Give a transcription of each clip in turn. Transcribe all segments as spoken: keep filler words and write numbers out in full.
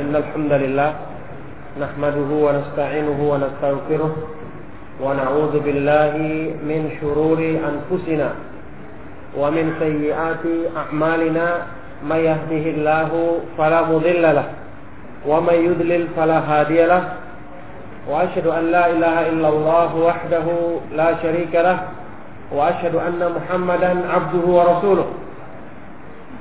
إن الحمد لله نحمده ونستعينه ونستغفره ونعوذ بالله من شرور أنفسنا ومن سيئات أعمالنا من يهده الله فلا مضل له ومن يضلل فلا هادي له وأشهد أن لا إله إلا الله وحده لا شريك له وأشهد أن محمدا عبده ورسوله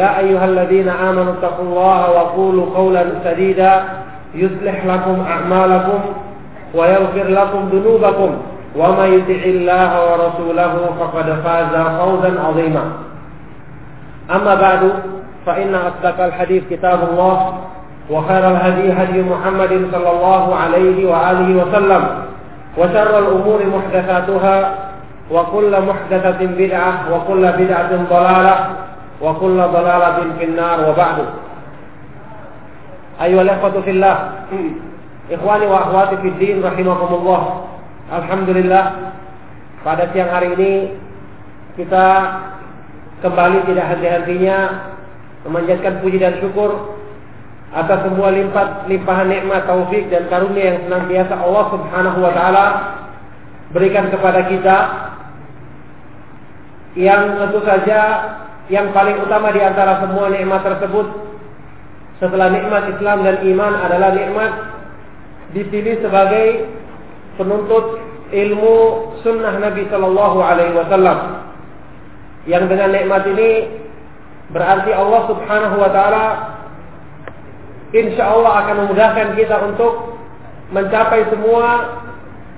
يا أيها الذين آمنوا اتقوا الله وقولوا قولا سديدا يصلح لكم أعمالكم ويغفر لكم ذنوبكم ومن يطع الله ورسوله فقد فاز فوزا عظيما أما بعد فإن أصدق الحديث كتاب الله وخير الهدي هدي محمد صلى الله عليه وآله وسلم وشر الأمور محدثاتها وكل محدثة بدعة وكل بدعة ضلالة وكل ضلالة في النار وبعد أيها الأخوة في الله إخواني وأخواتي في الدين رحمكم الله. Alhamdulillah, pada siang hari ini kita kembali tidak henti-hentinya memanjatkan puji dan syukur atas semua limpah limpahan nikmat taufik dan karunia yang senantiasa Allah Subhanahu wa taala berikan kepada kita, yang tentu saja yang paling utama di antara semua nikmat tersebut setelah nikmat Islam dan iman adalah nikmat dipilih sebagai penuntut ilmu sunnah Nabi Sallallahu Alaihi Wasallam, yang dengan nikmat ini berarti Allah Subhanahu Wa Taala insya Allah akan memudahkan kita untuk mencapai semua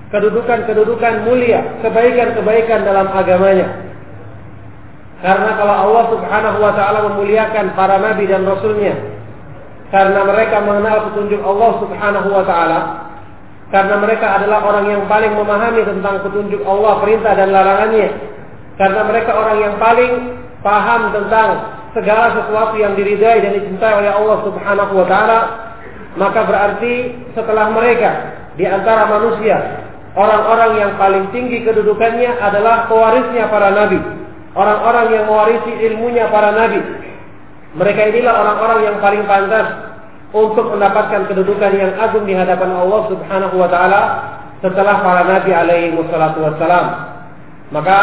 kedudukan-kedudukan mulia, kebaikan-kebaikan dalam agamanya. Karena kalau Allah Subhanahu Wa Taala memuliakan para nabi dan rasulnya, karena mereka mengenal petunjuk Allah Subhanahu Wa Taala, karena mereka adalah orang yang paling memahami tentang petunjuk Allah, perintah dan larangannya, karena mereka orang yang paling paham tentang segala sesuatu yang diridai dan dicintai oleh Allah Subhanahu wa taala, maka berarti setelah mereka di antara manusia, orang-orang yang paling tinggi kedudukannya adalah pewarisnya para nabi, orang-orang yang mewarisi ilmunya para nabi. Mereka inilah orang-orang yang paling pantas untuk mendapatkan kedudukan yang agung di hadapan Allah Subhanahu wa taala setelah para nabi alaihi wassalatu wassalam. Maka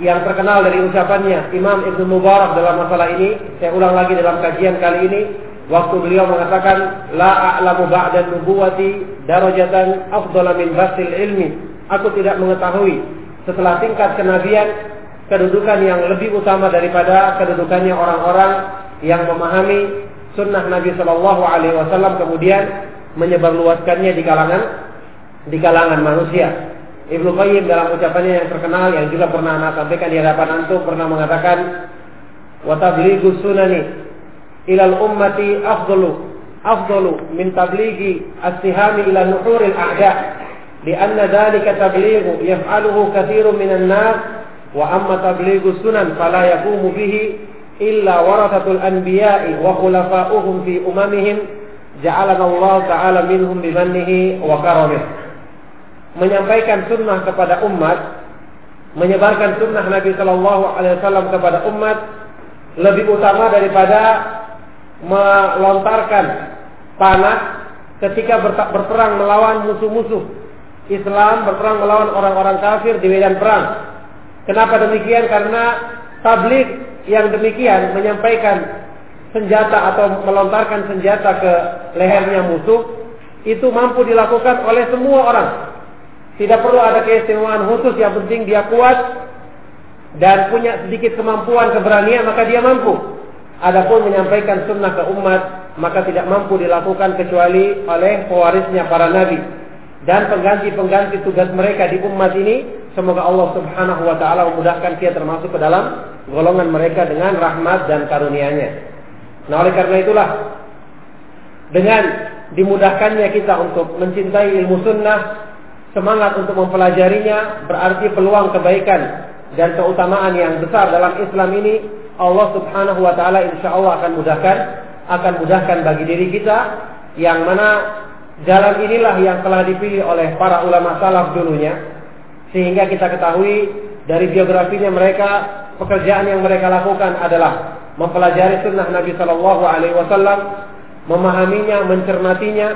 yang terkenal dari ucapannya Imam Ibnu Mubarak dalam masalah ini, saya ulang lagi dalam kajian kali ini, waktu beliau mengatakan la a'lamu ba'da nubuwati darajatan afdhala min basil ilmi. Aku tidak mengetahui setelah tingkat kenabian kedudukan yang lebih utama daripada kedudukannya orang-orang yang memahami sunnah Nabi Sallallahu Alaihi Wasallam kemudian menyebarluaskannya di kalangan di kalangan manusia. Ibnu Qayyim dalam ucapannya yang terkenal yang juga pernah anak sampaikan di hadapan antum pernah mengatakan wa tablighu sunani ilal ummati afdalu afdalu min tablighi as-sihami ila nuhuril a'da lianna dhalika tablighu yaf'aluhu katsirun minan nas wa amma tablighu sunan fala yaqumu bihi illa warathatul anbiya'i wa khulafa'uhum fi umamihim ja'alana Allah ta'ala minhum bimannihi wa karamih. Menyampaikan sunnah kepada umat, menyebarkan sunnah Nabi Sallallahu Alaihi Wasallam kepada umat lebih utama daripada melontarkan panah ketika berperang melawan musuh-musuh Islam, berperang melawan orang-orang kafir di medan perang. Kenapa demikian? Karena tabligh yang demikian, menyampaikan senjata atau melontarkan senjata ke lehernya musuh, itu mampu dilakukan oleh semua orang. Tidak perlu ada keistimewaan khusus, yang penting dia kuat dan punya sedikit kemampuan, keberanian, maka dia mampu. Adapun menyampaikan sunnah ke umat, maka tidak mampu dilakukan kecuali oleh pewarisnya para nabi dan pengganti-pengganti tugas mereka di umat ini. Semoga Allah Subhanahu wa taala memudahkan kita termasuk ke dalam golongan mereka dengan rahmat dan karunia-Nya. Nah, oleh karena itulah, dengan dimudahkannya kita untuk mencintai ilmu sunnah, semangat untuk mempelajarinya, berarti peluang kebaikan dan keutamaan yang besar dalam Islam ini Allah Subhanahu wa taala insyaallah akan mudahkan, akan mudahkan bagi diri kita, yang mana jalan inilah yang telah dipilih oleh para ulama salaf dulunya, sehingga kita ketahui dari biografinya mereka, pekerjaan yang mereka lakukan adalah mempelajari sunnah Nabi sallallahu alaihi wasallam, memahaminya, mencermatinya,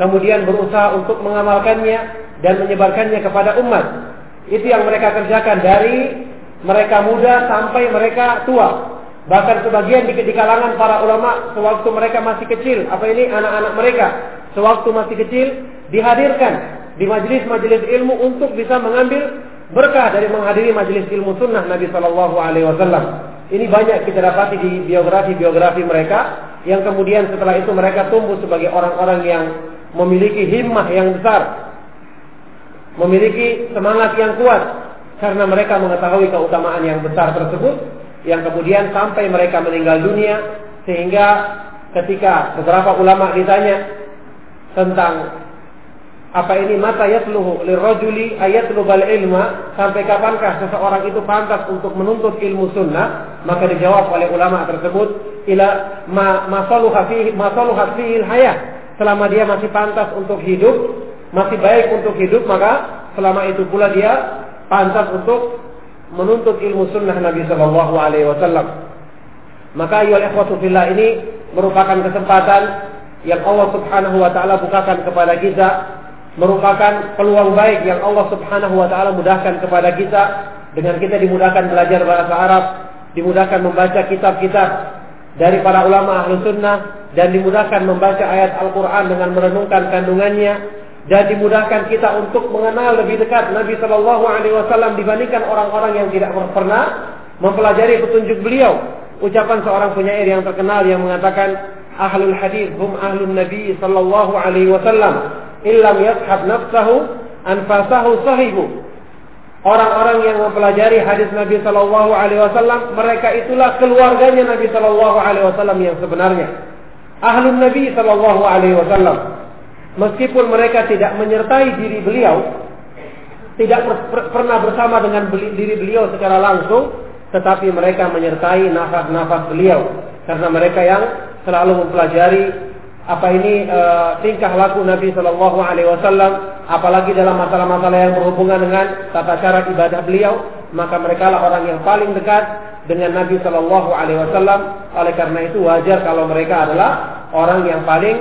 kemudian berusaha untuk mengamalkannya dan menyebarkannya kepada umat. Itu yang mereka kerjakan dari mereka muda sampai mereka tua. Bahkan sebagian di, di kalangan para ulama sewaktu mereka masih kecil, apa ini anak-anak mereka sewaktu masih kecil dihadirkan di majelis-majelis ilmu untuk bisa mengambil berkah dari menghadiri majelis ilmu sunnah Nabi Sallallahu Alaihi Wasallam. Ini banyak kita dapati di biografi-biografi mereka, yang kemudian setelah itu mereka tumbuh sebagai orang-orang yang memiliki himmah yang besar, memiliki semangat yang kuat, karena mereka mengetahui keutamaan yang besar tersebut, yang kemudian sampai mereka meninggal dunia. Sehingga ketika beberapa ulama ditanya tentang apa ini mata yatluhu lirrajuli ayatlubal ilma, sampai kapankah seseorang itu pantas untuk menuntut ilmu sunnah, maka dijawab oleh ulama tersebut ila ma masaluha fihi masaluha fihi alhayah, selama dia masih pantas untuk hidup, masih baik untuk hidup, maka selama itu pula dia pantas untuk menuntut ilmu sunnah Nabi Sallallahu Alaihi Wasallam. Maka ya ikhwatu fillah, ini merupakan kesempatan yang Allah Subhanahu Wa Taala bukakan kepada kita, merupakan peluang baik yang Allah Subhanahu Wa Taala mudahkan kepada kita. Dengan kita dimudahkan belajar bahasa Arab, dimudahkan membaca kitab-kitab dari para ulama ahlu sunnah, dan dimudahkan membaca ayat Al-Quran dengan merenungkan kandungannya, dan dimudahkan kita untuk mengenal lebih dekat Nabi Sallallahu Alaihi Wasallam dibandingkan orang-orang yang tidak pernah mempelajari petunjuk beliau. Ucapan seorang penyair yang terkenal yang mengatakan, ahlul hadis hum ahlun Nabi Sallallahu Alaihi Wasallam, illam yashab nafsahu anfasahu sahibu. Orang-orang yang mempelajari hadis Nabi Sallallahu Alaihi Wasallam, mereka itulah keluarganya Nabi Sallallahu Alaihi Wasallam yang sebenarnya, ahlun Nabi Sallallahu Alaihi Wasallam. Meskipun mereka tidak menyertai diri beliau, tidak per- pernah bersama dengan beli- diri beliau secara langsung, tetapi mereka menyertai nafas-nafas beliau, karena mereka yang selalu mempelajari apa ini e, tingkah laku Nabi Sallallahu Alaihi Wasallam, apalagi dalam masalah-masalah yang berhubungan dengan tata cara ibadah beliau, maka mereka lah orang yang paling dekat dengan Nabi Sallallahu Alaihi Wasallam. Oleh karena itu wajar kalau mereka adalah orang yang paling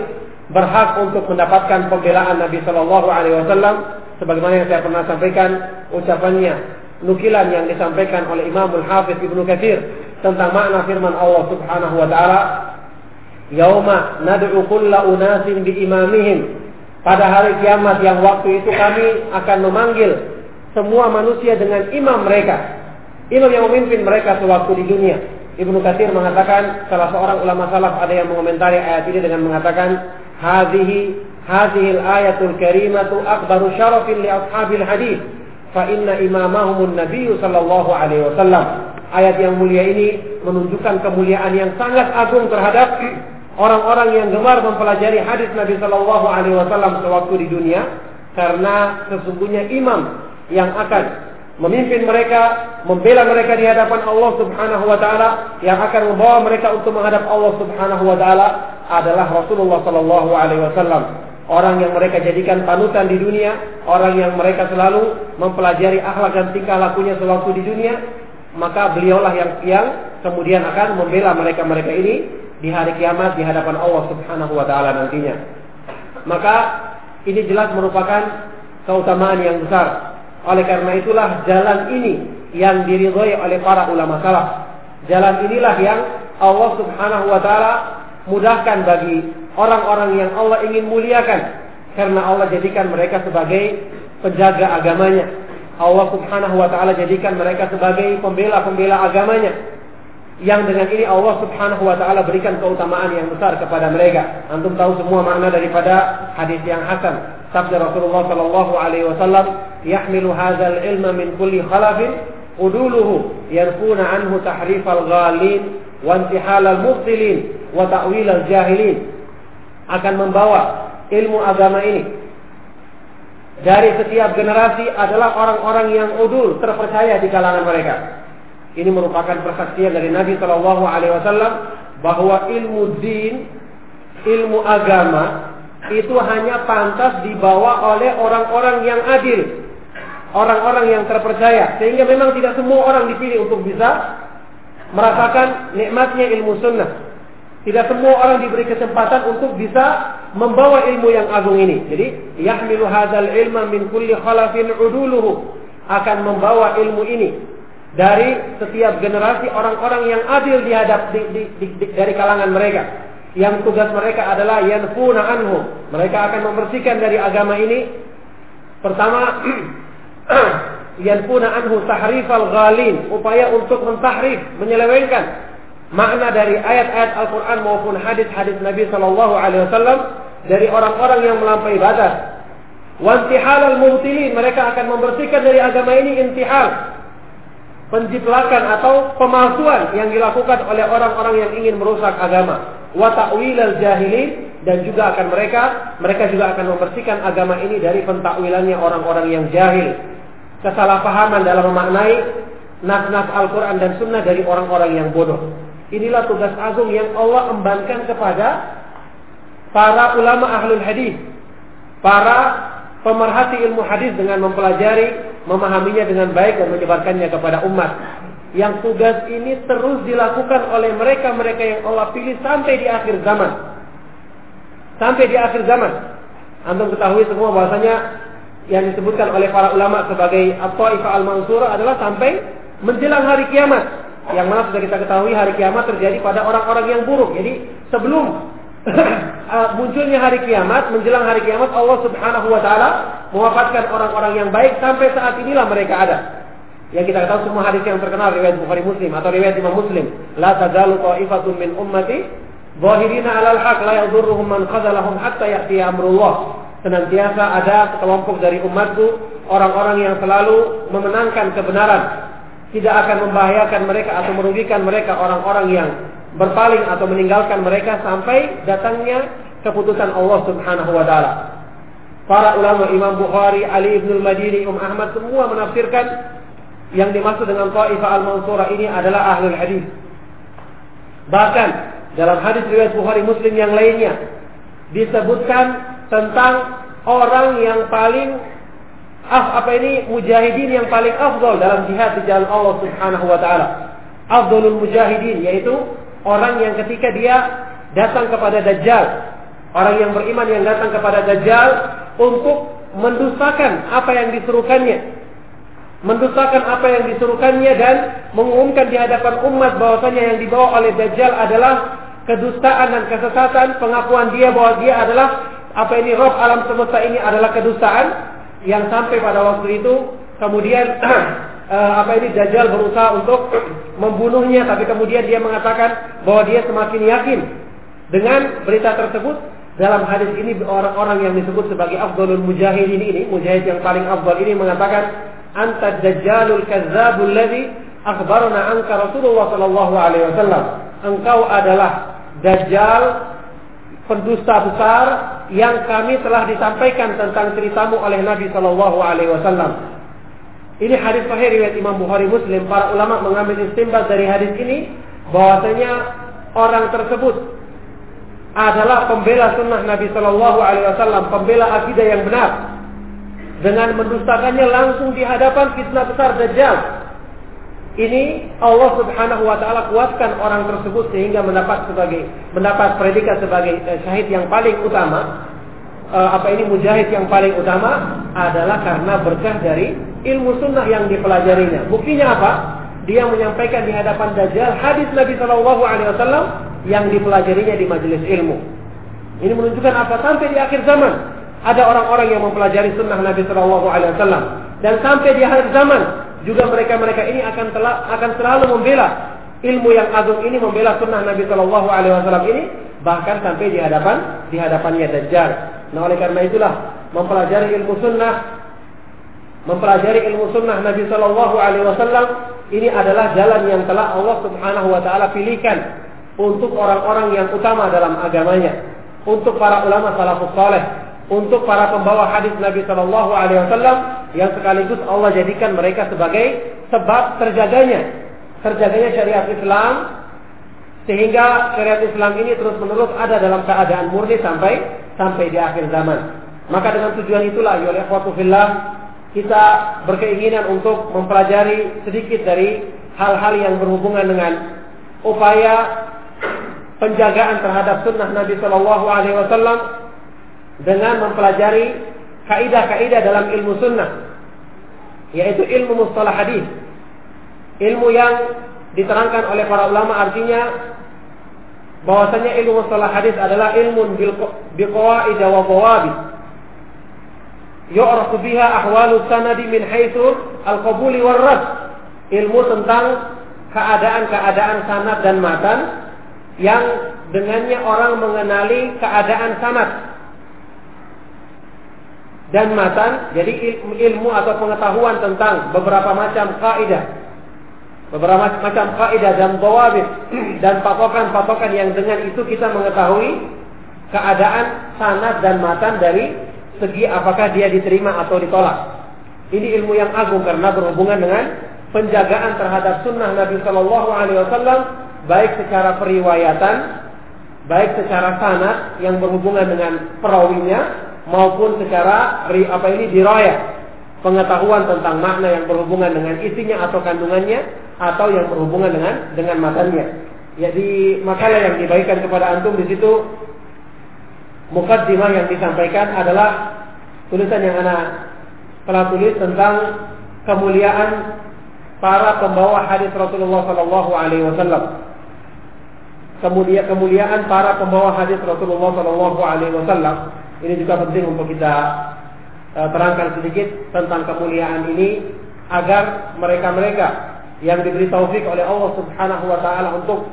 berhak untuk mendapatkan pembelaan Nabi Sallallahu Alaihi Wasallam, sebagaimana yang saya pernah sampaikan ucapannya, nukilan yang disampaikan oleh Imamul Hafiz Ibnu Katsir tentang makna firman Allah Subhanahu Wa Taala, Yauma nad'u kulla unasin bi imamihim. Pada hari kiamat yang waktu itu kami akan memanggil semua manusia dengan imam mereka, imam yang memimpin mereka sewaktu di dunia. Ibnu Katsir mengatakan, salah seorang ulama salaf ada yang mengomentari ayat ini dengan mengatakan, Hadhihi hadhihi al-ayatul karimatu akbaru syarafin li ashabil hadis fa inna imamahumun nabiyyu sallallahu alaihi wasallam. Ayat yang mulia ini menunjukkan kemuliaan yang sangat agung terhadap orang-orang yang gemar mempelajari hadis Nabi sallallahu alaihi wasallam sewaktu di dunia, karena sesungguhnya imam yang akan memimpin mereka, membela mereka di hadapan Allah Subhanahu Wa Taala, yang akan membawa mereka untuk menghadap Allah Subhanahu Wa Taala adalah Rasulullah Sallallahu Alaihi Wasallam. Orang yang mereka jadikan panutan di dunia, orang yang mereka selalu mempelajari akhlak dan tingkah lakunya sewaktu di dunia, maka beliaulah yang yang kemudian akan membela mereka mereka ini di hari kiamat di hadapan Allah Subhanahu Wa Taala nantinya. Maka ini jelas merupakan keutamaan yang besar. Oleh karena itulah jalan ini yang diridhai oleh para ulama salaf. Jalan inilah yang Allah Subhanahu Wa Taala mudahkan bagi orang-orang yang Allah ingin muliakan, karena Allah jadikan mereka sebagai penjaga agamanya. Allah Subhanahu Wa Taala jadikan mereka sebagai pembela-pembela agamanya, yang dengan ini Allah Subhanahu Wa Taala berikan keutamaan yang besar kepada mereka. Antum tahu semua makna daripada hadis yang hasan. Sabda Rasulullah Sallallahu Alaihi Wasallam, "Yahmilu hadzal ilma min kulli khalafin, uduluhu yarfuna anhu tahrif al-ghalin, wa intihal al-mubtilin, wa ta'wil al-jahilin." akan membawa ilmu agama ini dari setiap generasi adalah orang-orang yang udul, terpercaya di kalangan mereka. Ini merupakan persaksian dari Nabi shallallahu alaihi wasallam bahwa ilmu din, ilmu agama itu hanya pantas dibawa oleh orang-orang yang adil, orang-orang yang terpercaya, sehingga memang tidak semua orang dipilih untuk bisa merasakan nikmatnya ilmu sunnah. Tidak semua orang diberi kesempatan untuk bisa membawa ilmu yang agung ini. Jadi, yahmilu hadzal ilma min kulli khalafin uduluhu, akan membawa ilmu ini dari setiap generasi orang-orang yang adil dihadap di, di, di, di, dari kalangan mereka, yang tugas mereka adalah yanfuna anhu. Mereka akan membersihkan dari agama ini. Pertama, yanfuna anhu tahrifal ghalin, upaya untuk mentahrif, menyelewengkan makna dari ayat-ayat Al-Quran maupun hadis-hadis Nabi shallallahu alaihi wasallam dari orang-orang yang melampaui batas. Wantihal al-mubtilin, mereka akan membersihkan dari agama ini intihal, penjiplakan atau pemalsuan yang dilakukan oleh orang-orang yang ingin merusak agama. Wata'wil al-jahilin, dan juga akan mereka mereka juga akan membersihkan agama ini dari pentakwilannya orang-orang yang jahil, kesalahpahaman dalam memaknai nas-nas Al-Quran dan Sunnah dari orang-orang yang bodoh. Inilah tugas agung yang Allah embankan kepada para ulama ahlul hadis, para pemerhati ilmu hadis, dengan mempelajari, memahaminya dengan baik dan menyebarkannya kepada umat. Yang tugas ini terus dilakukan oleh mereka-mereka yang Allah pilih sampai di akhir zaman. Sampai di akhir zaman. Antum ketahui semua bahwasanya yang disebutkan oleh para ulama sebagai at-taifah al-mansurah adalah sampai menjelang hari kiamat. Yang mana sudah kita ketahui hari kiamat terjadi pada orang-orang yang buruk. Jadi sebelum munculnya hari kiamat, menjelang hari kiamat, Allah subhanahu wa ta'ala mewafatkan orang-orang yang baik. Sampai saat inilah mereka ada. Yang kita ketahui semua hadis yang terkenal, riwayat Bukhari Muslim atau riwayat Imam Muslim, la tazalu ta'ifatun min ummati zahirina alal haq la yadurruhum man khazalahum hatta ya'tiya amrullah. Senantiasa ada kelompok dari umatku, orang-orang yang selalu memenangkan kebenaran, tidak akan membahayakan mereka atau merugikan mereka orang-orang yang berpaling atau meninggalkan mereka sampai datangnya keputusan Allah subhanahu wa ta'ala. Para ulama Imam Bukhari, Ali ibn al-Madini, Um Ahmad semua menafsirkan yang dimaksud dengan ta'ifah al-mansurah ini adalah ahlul hadis. Bahkan dalam hadis riwayat Bukhari Muslim yang lainnya disebutkan tentang orang yang paling Ah, apa ini mujahidin yang paling afdol dalam jihad di jalan Allah subhanahu wa ta'ala. Afdolul mujahidin, yaitu orang yang ketika dia datang kepada Dajjal, orang yang beriman yang datang kepada Dajjal untuk mendustakan apa yang disuruhkannya, mendustakan apa yang disuruhkannya dan mengumumkan di hadapan umat bahwasanya yang dibawa oleh Dajjal adalah kedustaan dan kesesatan. Pengakuan dia bahwa dia adalah apa ini Rabb alam semesta ini adalah kedustaan, yang sampai pada waktu itu kemudian eh, apa ini Dajjal berusaha untuk membunuhnya, tapi kemudian dia mengatakan bahwa dia semakin yakin dengan berita tersebut. Dalam hadis ini orang-orang yang disebut sebagai afdalul mujahidin ini, mujahid yang paling afdal ini mengatakan, anta dajjalul kazzabul ladzi akhbarana anka Rasulullah sallallahu alaihi wasallam. Engkau adalah Dajjal, pendusta besar yang kami telah disampaikan tentang ceritamu oleh Nabi Shallallahu Alaihi Wasallam. Ini hadis sahih riwayat Imam Bukhari Muslim. Para ulama mengambil istimbal dari hadis ini bahwasanya orang tersebut adalah pembela sunnah Nabi Shallallahu Alaihi Wasallam, pembela akidah yang benar. Dengan mendustakannya langsung di hadapan fitnah besar Dajjal. Ini Allah subhanahu wa ta'ala kuatkan orang tersebut sehingga mendapat sebagai mendapat predikat sebagai syahid yang paling utama. E, apa ini mujahid yang paling utama adalah karena berkah dari ilmu sunnah yang dipelajarinya. Buktinya apa? Dia menyampaikan di hadapan Dajjal hadis Nabi shallallahu alaihi wasallam yang dipelajarinya di majelis ilmu. Ini menunjukkan apa? Sampai di akhir zaman ada orang-orang yang mempelajari sunnah Nabi shallallahu alaihi wasallam, dan sampai di akhir zaman juga mereka-mereka ini akan telah, akan selalu membela ilmu yang agung ini, membela sunnah Nabi Shallallahu Alaihi Wasallam ini, bahkan sampai di hadapan di hadapannya Dajjal. Nah, oleh karena itulah mempelajari ilmu sunnah, mempelajari ilmu sunnah Nabi Shallallahu Alaihi Wasallam ini adalah jalan yang telah Allah Subhanahu Wa Taala pilihkan untuk orang-orang yang utama dalam agamanya. untuk para ulama salafus saleh, untuk para pembawa hadis Nabi sallallahu alaihi wasallam yang sekaligus Allah jadikan mereka sebagai sebab terjaganya terjaganya syariat Islam, sehingga syariat Islam ini terus-menerus ada dalam keadaan murni sampai sampai di akhir zaman. Maka dengan tujuan itulah ya ikhwatu fillah, kita berkeinginan untuk mempelajari sedikit dari hal-hal yang berhubungan dengan upaya penjagaan terhadap sunnah Nabi sallallahu alaihi wasallam dengan mempelajari kaidah-kaidah dalam ilmu sunnah, yaitu ilmu mustalah hadis. Ilmu yang diterangkan oleh para ulama, artinya bahwasanya ilmu mustalah hadis adalah ilmun biqawaid wa dawabit yu'rafu biha ahwalu sanadi min haitsu al-qabuli war-rad. Ilmu tentang keadaan-keadaan sanad dan matan yang dengannya orang mengenali keadaan sanad dan matan. Jadi ilmu atau pengetahuan tentang beberapa macam kaidah Beberapa macam kaidah dan dawabit dan patokan-patokan yang dengan itu kita mengetahui keadaan sanad dan matan dari segi apakah dia diterima atau ditolak. Ini ilmu yang agung karena berhubungan dengan penjagaan terhadap sunnah Nabi Shallallahu Alaihi Wasallam, baik secara periwayatan, baik secara sanad yang berhubungan dengan perawinya, maupun secara apa ini dirayah, pengetahuan tentang makna yang berhubungan dengan isinya atau kandungannya, atau yang berhubungan dengan dengan matannya. Jadi makalah yang dibagikan kepada antum di situ, mukaddimah yang disampaikan adalah tulisan yang ana telah tulis tentang kemuliaan para pembawa hadis Rasulullah Sallallahu Alaihi Wasallam. Kemudian kemuliaan para pembawa hadis Rasulullah Sallallahu Alaihi Wasallam ini juga penting untuk kita terangkan sedikit tentang kemuliaan ini, agar mereka-mereka yang diberi taufik oleh Allah Subhanahu wa taala untuk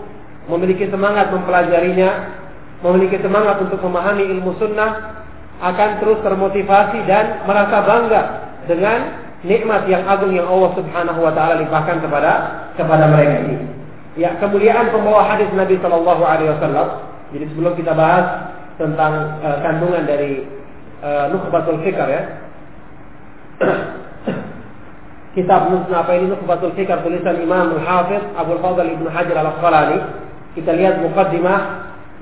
memiliki semangat mempelajarinya, memiliki semangat untuk memahami ilmu sunnah, akan terus termotivasi dan merasa bangga dengan nikmat yang agung yang Allah Subhanahu wa taala limpahkan kepada kepada mereka ini. Ya, kemuliaan pembawa hadis Nabi sallallahu alaihi wasallam. Jadi sebelum kita bahas tentang uh, kandungan dari Nukhbatul Fikar, ya, kitab Nukhbatul Fikar ini Nukhbatul Fikar tulisan Imam Al-Hafiz Abu Al-Fadhil Ibn Hajar Al-Asqalani. Kita lihat mukaddimah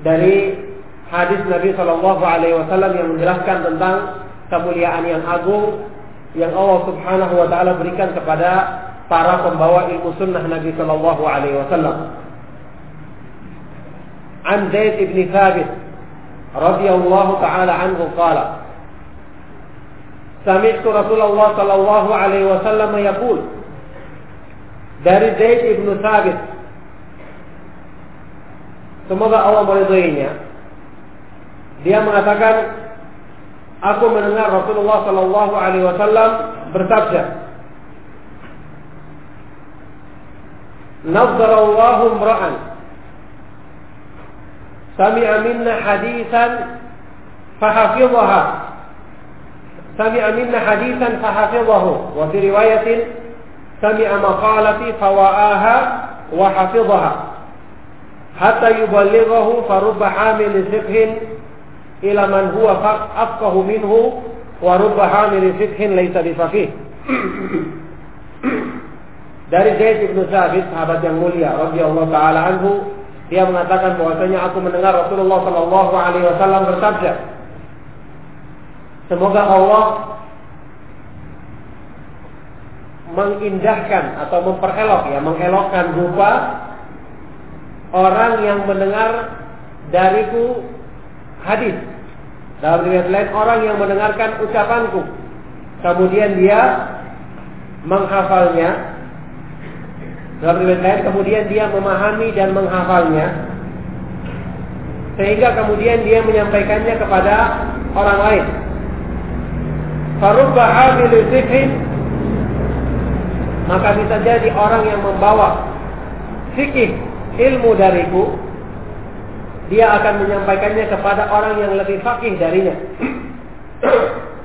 dari hadis Nabi Sallallahu Alaihi Wasallam yang menjelaskan tentang kemuliaan yang agung yang Allah Subhanahu Wa Taala berikan kepada para pembawa ilmu sunnah Nabi Sallallahu Alaihi Wasallam. An Zaid ibn Thabit radhiyallahu taala anhu qala: Sami'tu Rasulullah sallallahu alaihi wasallam yaqul. Dari Zaid ibn Thabit, semoga Allah meridhoinya, dia mengatakan, aku mendengar Rasulullah sallallahu alaihi wasallam bersabda, Nazzarallahu imra'an sami'a minna hadithan fahafidhaha. سمع منا حديثا فحفظه وفي رواية سمع مقالتي فوآها وحفظها حتى يبلغه فرب حامل فقه إلى من هو أفقه منه ورب حامل فقه ليس بفقيه. Dari Zaid bin Thabit, sahabat yang mulia radhiyallahu taala anhu, dia mengatakan bahwasanya aku mendengar Rasulullah sallallahu alaihi wasallam bersabda, semoga Allah mengindahkan atau memperelok, ya, mengelokkan rupa orang yang mendengar dariku hadis. Dalam riwayat lain, orang yang mendengarkan ucapanku, kemudian dia menghafalnya. Dalam riwayat lain, kemudian dia memahami dan menghafalnya, sehingga kemudian dia menyampaikannya kepada orang lain. Farubba hamil fikhin, maka bisa jadi orang yang membawa fikih ilmu dariku, dia akan menyampaikannya kepada orang yang lebih faqih darinya.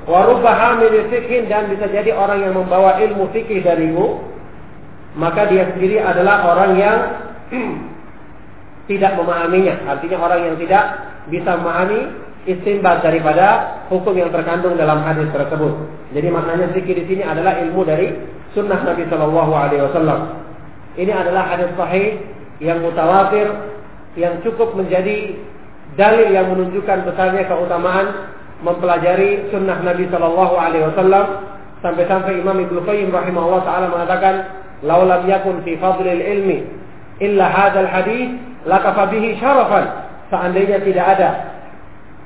Warubba hamil fikhin, dan bisa jadi orang yang membawa ilmu fikih dariku, maka dia sendiri adalah orang yang tidak memahaminya. Artinya orang yang tidak bisa memahami istinbat daripada hukum yang terkandung dalam hadis tersebut. Jadi maknanya zikir di sini adalah ilmu dari sunnah Nabi Shallallahu Alaihi Wasallam. Ini adalah hadis sahih yang mutawatir, yang cukup menjadi dalil yang menunjukkan besarnya keutamaan mempelajari sunnah Nabi Shallallahu Alaihi Wasallam. Sampai-sampai Imam Ibnu Qayyim rahimahullah taala mengatakan, "Lau lam yakun fi fadlil ilmi illa hadzal hadis, lakafa bihi syarafan." Seandainya tidak ada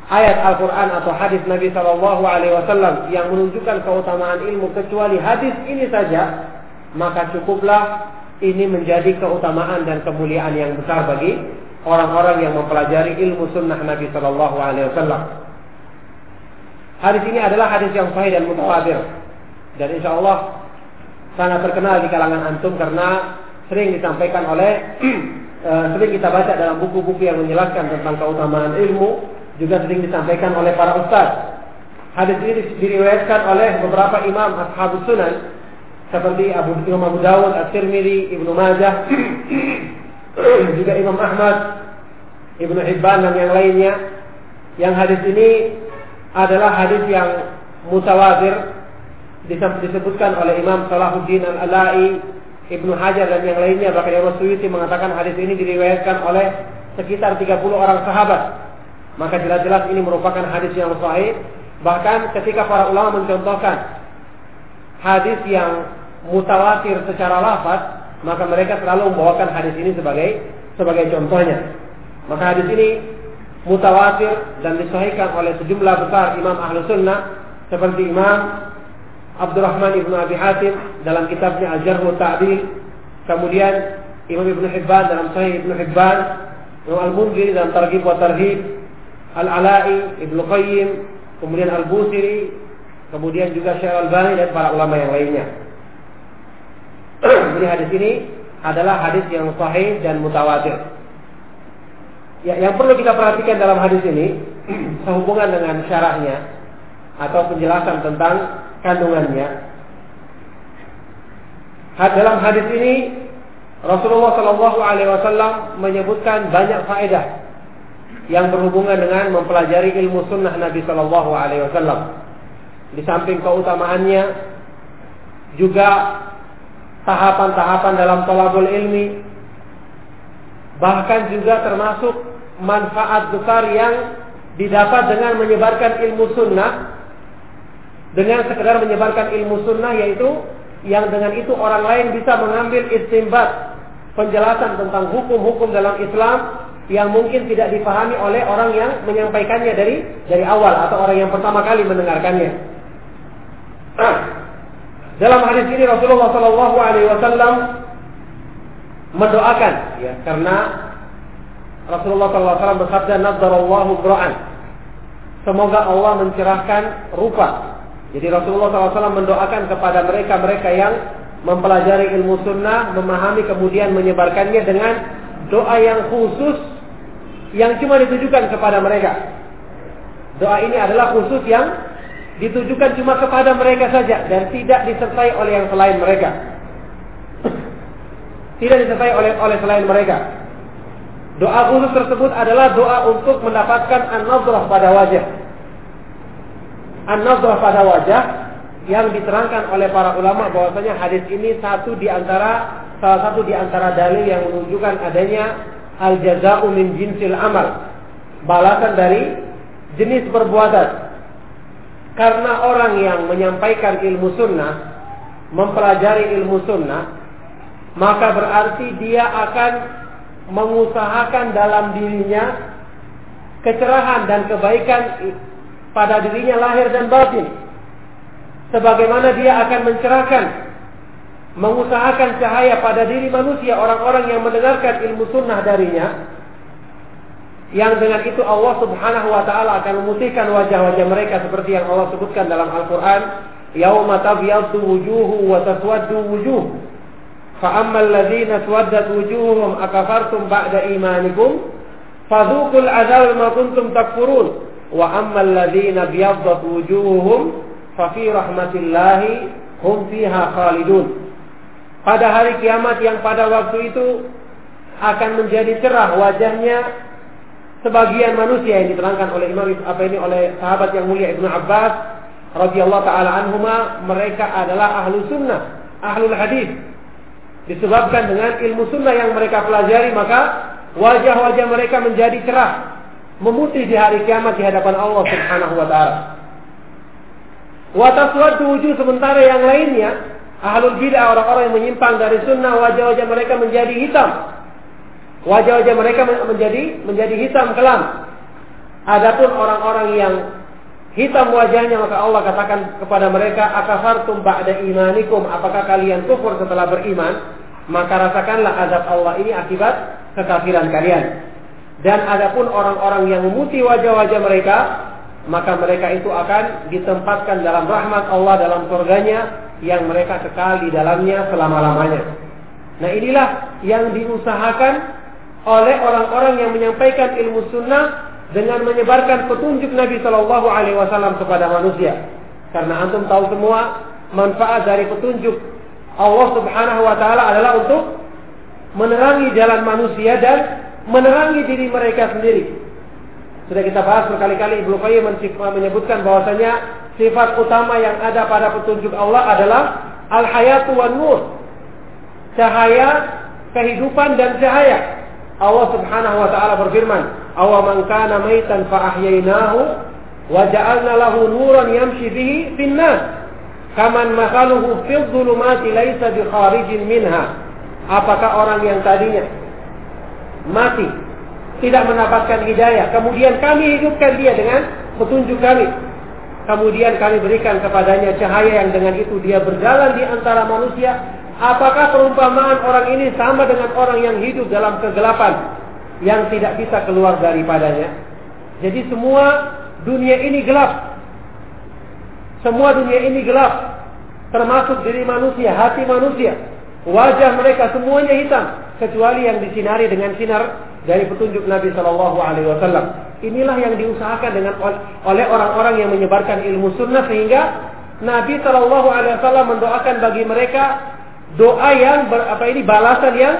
ayat Al-Quran atau hadis Nabi Sallallahu Alaihi Wasallam yang menunjukkan keutamaan ilmu kecuali hadis ini saja, maka cukuplah ini menjadi keutamaan dan kemuliaan yang besar bagi orang-orang yang mempelajari ilmu sunnah Nabi Sallallahu Alaihi Wasallam. Hadis ini adalah hadis yang sahih dan mutawatir, dan insya Allah sangat terkenal di kalangan antum karena sering disampaikan oleh sering kita baca dalam buku-buku yang menjelaskan tentang keutamaan ilmu. Juga sering disampaikan oleh para ustaz. Hadis ini diriwayatkan oleh beberapa imam ashabus sunan seperti Abu Imam Abu Dawud, At-Tirmidzi, Ibnu Majah, juga Imam Ahmad, Ibnu Hibban dan yang lainnya. Yang hadis ini adalah hadis yang mutawatir, disebutkan oleh Imam Salahuddin Al-Ala'i, Ibnu Hajar dan yang lainnya. Bahkan Imam Suyuti mengatakan hadis ini diriwayatkan oleh sekitar tiga puluh orang sahabat. Maka jelas-jelas ini merupakan hadis yang sahih. Bahkan ketika para ulama mencontohkan hadis yang mutawatir secara lafaz, maka mereka selalu membawakan hadis ini sebagai sebagai contohnya. Maka hadis ini mutawatir dan disahihkan oleh sejumlah besar imam ahlu sunnah seperti Imam Abdurrahman Ibnu Abi Hatim dalam kitabnya Al-Jarh wa Ta'dil, kemudian Imam Ibnu Hibban dalam Sahih Ibnu Hibban, Imam Al-Munziri dalam Targhib wa Tarhib, Al-Ala'i, Ibnu Qayyim, kemudian Al-Busiri, kemudian juga Syekh Al-Albani dan para ulama yang lainnya. Jadi hadis ini adalah hadis yang sahih dan mutawatir. Ya, yang perlu kita perhatikan dalam hadis ini sehubungan dengan syarahnya atau penjelasan tentang kandungannya. Dalam hadis ini Rasulullah Shallallahu Alaihi Wasallam menyebutkan banyak faedah yang berhubungan dengan mempelajari ilmu sunnah Nabi Shallallahu Alaihi Wasallam. Di samping keutamaannya, juga tahapan-tahapan dalam thalabul ilmi, bahkan juga termasuk manfaat besar yang didapat dengan menyebarkan ilmu sunnah, dengan sekedar menyebarkan ilmu sunnah, yaitu yang dengan itu orang lain bisa mengambil istinbat penjelasan tentang hukum-hukum dalam Islam yang mungkin tidak dipahami oleh orang yang menyampaikannya dari dari awal atau orang yang pertama kali mendengarkannya. Dalam hadis ini Rasulullah Shallallahu Alaihi Wasallam mendoakan, ya, karena Rasulullah Shallallahu Alaihi Wasallam bersabda, "Nazzarallahu imra'an." Semoga Allah mencerahkan rupa. Jadi Rasulullah Shallallahu Alaihi Wasallam mendoakan kepada mereka-mereka yang mempelajari ilmu sunnah, memahami kemudian menyebarkannya dengan doa yang khusus, yang cuma ditujukan kepada mereka. Doa ini adalah khusus yang ditujukan cuma kepada mereka saja dan tidak disertai oleh yang selain mereka. Tidak disertai oleh oleh selain mereka. Doa khusus tersebut adalah doa untuk mendapatkan an-nazrah pada wajah. An-nazrah pada wajah yang diterangkan oleh para ulama bahwasanya hadis ini satu di antara salah satu di antara dalil yang menunjukkan adanya al-jaza'u min jinsil amal, balasan dari jenis perbuatan. Karena orang yang menyampaikan ilmu sunnah, mempelajari ilmu sunnah, maka berarti dia akan mengusahakan dalam dirinya kecerahan dan kebaikan pada dirinya lahir dan batin. Sebagaimana dia akan mencerahkan, mengusahakan cahaya pada diri manusia orang-orang yang mendengarkan ilmu sunnah darinya, yang dengan itu Allah subhanahu wa ta'ala akan memutihkan wajah-wajah mereka seperti yang Allah sebutkan dalam Al-Quran, "Yauma tabyaddu wujuhu wa taswaddu wujuh fa'ammal ladzina swaddat wujuhum akafartum ba'da imanikum fadzuqul adzab ma kuntum takfurun wa ammal ladzina byaddat wujuhum fa fi rahmatillahi hum fiha khalidun." Pada hari kiamat yang pada waktu itu akan menjadi cerah wajahnya sebagian manusia yang diterangkan oleh Imam apa ini oleh sahabat yang mulia Ibnu Abbas radhiyallahu taala anhuma. Mereka adalah ahlu sunnah, ahlul hadis. Disebabkan dengan ilmu sunnah yang mereka pelajari, maka wajah-wajah mereka menjadi cerah, memutih di hari kiamat di hadapan Allah Subhanahu wa taala. Wa taswaddu wujuh, sementara yang lainnya ahlul bid'ah, orang-orang yang menyimpang dari sunnah, wajah-wajah mereka menjadi hitam. Wajah-wajah mereka menjadi menjadi hitam kelam. Adapun orang-orang yang hitam wajahnya, maka Allah katakan kepada mereka, akafartum ba'da imanikum, apakah kalian kufur setelah beriman? Maka rasakanlah azab Allah ini akibat kekafiran kalian. Dan adapun orang-orang yang memutih wajah-wajah mereka, maka mereka itu akan ditempatkan dalam rahmat Allah, dalam surganya yang mereka kekal di dalamnya selama-lamanya. Nah, inilah yang diusahakan oleh orang-orang yang menyampaikan ilmu sunnah dengan menyebarkan petunjuk Nabi Shallallahu Alaihi Wasallam kepada manusia. Karena antum tahu semua manfaat dari petunjuk Allah Subhanahu Wa Taala adalah untuk menerangi jalan manusia dan menerangi diri mereka sendiri. Sudah kita bahas berkali-kali, Ibnu Qayyim menyebutkan bahwasanya sifat utama yang ada pada petunjuk Allah adalah al-hayatu wan nur, cahaya, kehidupan dan cahaya. Allah Subhanahu wa taala berfirman, "Aw man kana maitan fa ahyainahu wa ja'alna lahu nuran yamshi bihi fin nas, kaman mathaluhu fil dhulumati laysa bi kharijin minha." Apakah orang yang tadinya mati, tidak mendapatkan hidayah, kemudian kami hidupkan dia dengan petunjuk kami. Kemudian kami berikan kepadanya cahaya yang dengan itu dia berjalan di antara manusia. Apakah perumpamaan orang ini sama dengan orang yang hidup dalam kegelapan yang tidak bisa keluar daripadanya? Jadi semua dunia ini gelap. Semua dunia ini gelap. Termasuk diri manusia, hati manusia. Wajah mereka semuanya hitam. Kecuali yang disinari dengan sinar dari petunjuk Nabi shallallahu alaihi wasallam. Inilah yang diusahakan dengan oleh orang-orang yang menyebarkan ilmu sunnah. Sehingga Nabi shallallahu alaihi wasallam mendoakan bagi mereka doa yang ber, apa ini balasan yang